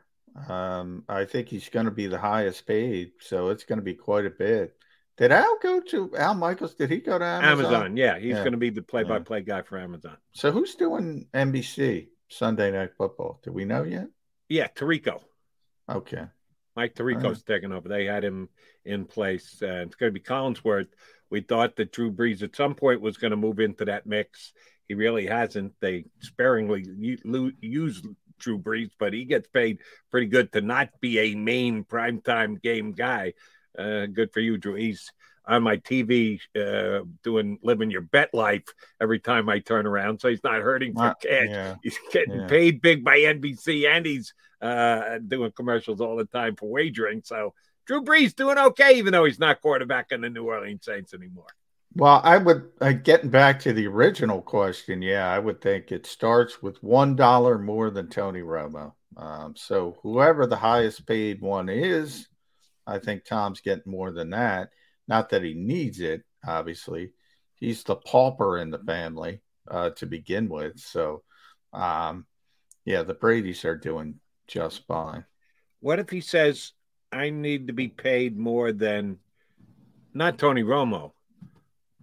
Um, I think he's going to be the highest paid, so it's going to be quite a bit. Did Al go to Al Michaels? Did he go to Amazon? Amazon, yeah, he's yeah. going to be the play-by-play yeah. guy for Amazon. So who's doing N B C Sunday Night Football? Do we know yet? Yeah, Tirico. Okay, Mike Tirico's right. taking over. They had him in place. Uh, it's going to be Collinsworth. We thought that Drew Brees at some point was going to move into that mix. He really hasn't. They sparingly use Drew Brees, but he gets paid pretty good to not be a main primetime game guy. Uh, good for you, Drew. He's on my T V uh, doing living your bet life every time I turn around, so he's not hurting for not, cash. Yeah, he's getting yeah. paid big by N B C, and he's uh, doing commercials all the time for wagering, so Drew Brees doing okay, even though he's not quarterback in the New Orleans Saints anymore. Well, I would, uh, getting back to the original question, yeah, I would think it starts with one dollar more than Tony Romo. Um, so whoever the highest paid one is, I think Tom's getting more than that. Not that he needs it, obviously. He's the pauper in the family uh, to begin with. So, um, yeah, the Bradys are doing just fine. What if he says, I need to be paid more than not Tony Romo,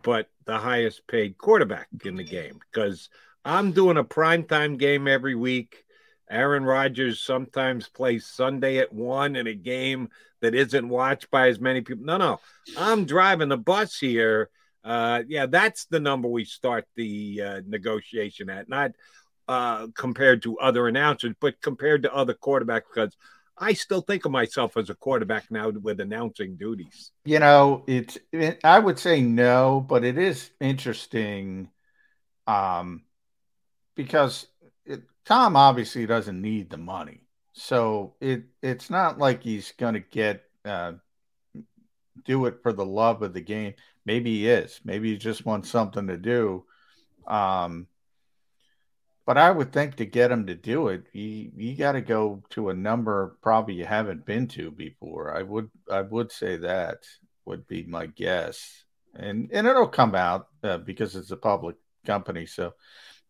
but the highest paid quarterback in the game? Because I'm doing a primetime game every week. Aaron Rodgers sometimes plays Sunday at one in a game that isn't watched by as many people. No, no, I'm driving the bus here. Uh, yeah, that's the number we start the uh, negotiation at, not uh, compared to other announcers, but compared to other quarterbacks, because I still think of myself as a quarterback now with announcing duties. You know, it's, it, I would say no, but it is interesting um, because it, Tom obviously doesn't need the money. So it it's not like he's going to get uh, do it for the love of the game. Maybe he is. Maybe he just wants something to do. Um, but I would think to get him to do it, you you got to go to a number probably you haven't been to before. I would I would say that would be my guess, and and it'll come out uh, because it's a public company, so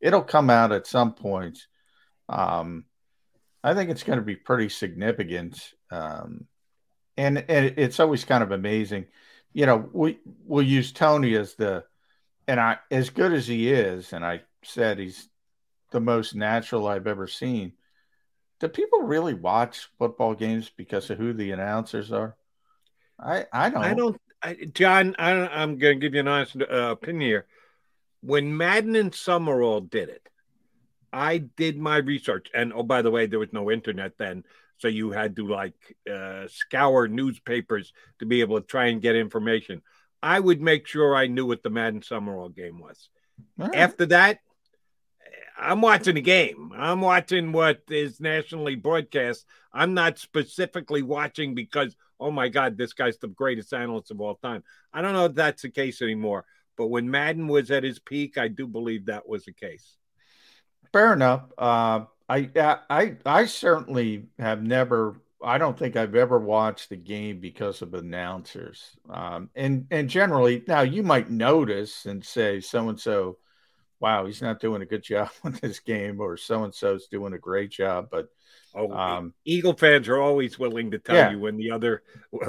it'll come out at some point. Um, I think it's going to be pretty significant, um, and, and it's always kind of amazing. You know, we we'll use Tony as the, and I as good as he is, and I said he's the most natural I've ever seen. Do people really watch football games because of who the announcers are? I I don't. I don't. I, John, I don't, I'm going to give you an honest uh, opinion here. When Madden and Summerall did it, I did my research. And, oh, by the way, there was no internet then. So you had to, like, uh, scour newspapers to be able to try and get information. I would make sure I knew what the Madden Summerall game was. Right. After that, I'm watching the game. I'm watching what is nationally broadcast. I'm not specifically watching because, oh, my God, this guy's the greatest analyst of all time. I don't know if that's the case anymore. But when Madden was at his peak, I do believe that was the case. Fair enough. Uh, I, I, I certainly have never, I don't think I've ever watched the game because of announcers. Um, and, and generally now you might notice and say, so-and-so, wow, he's not doing a good job on this game, or so-and-so's doing a great job, but oh, um, Eagle fans are always willing to tell yeah. you when the other,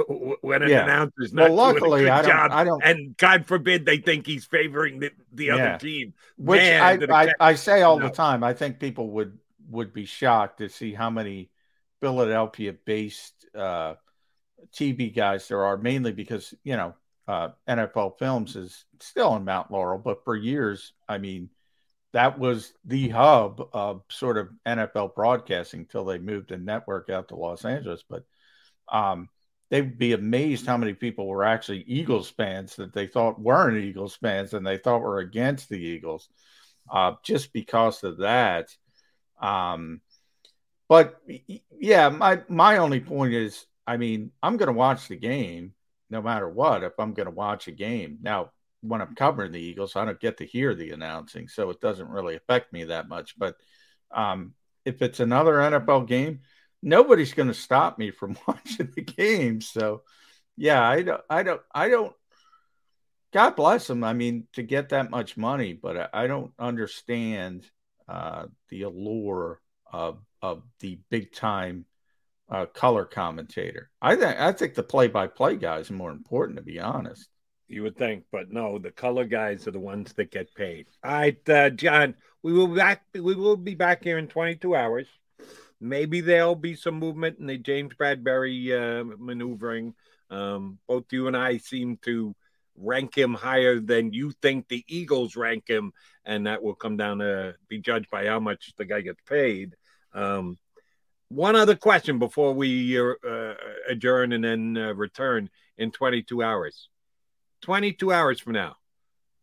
when an yeah. announcer's not well, luckily, doing a good I don't, job, I don't, and God forbid they think he's favoring the, the yeah. other team. Which Man, I, I, I say all no. the time, I think people would, would be shocked to see how many Philadelphia-based uh, T V guys there are, mainly because, you know, Uh, N F L Films is still in Mount Laurel, but for years, I mean, that was the hub of sort of N F L broadcasting till they moved the network out to Los Angeles. But um, they'd be amazed how many people were actually Eagles fans that they thought weren't Eagles fans and they thought were against the Eagles uh, just because of that. Um, but yeah, my, my only point is, I mean, I'm going to watch the game no matter what, if I'm going to watch a game. Now, when I'm covering the Eagles, I don't get to hear the announcing, so it doesn't really affect me that much. But um, if it's another N F L game, nobody's going to stop me from watching the game. So, yeah, I don't, I don't, I don't, God bless them. I mean, to get that much money, but I, I don't understand uh, the allure of, of the big time Uh, color commentator. I think I think the play-by-play guys are more important, to be honest. You would think, but no, the color guys are the ones that get paid. All right, uh, John, we will back. We will be back here in twenty-two hours. Maybe there'll be some movement in the James Bradberry uh, maneuvering. Um, both you and I seem to rank him higher than you think the Eagles rank him, and that will come down to be judged by how much the guy gets paid. Um, One other question before we uh, adjourn and then uh, return in twenty-two hours. twenty-two hours from now,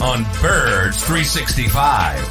on Birds three sixty-five.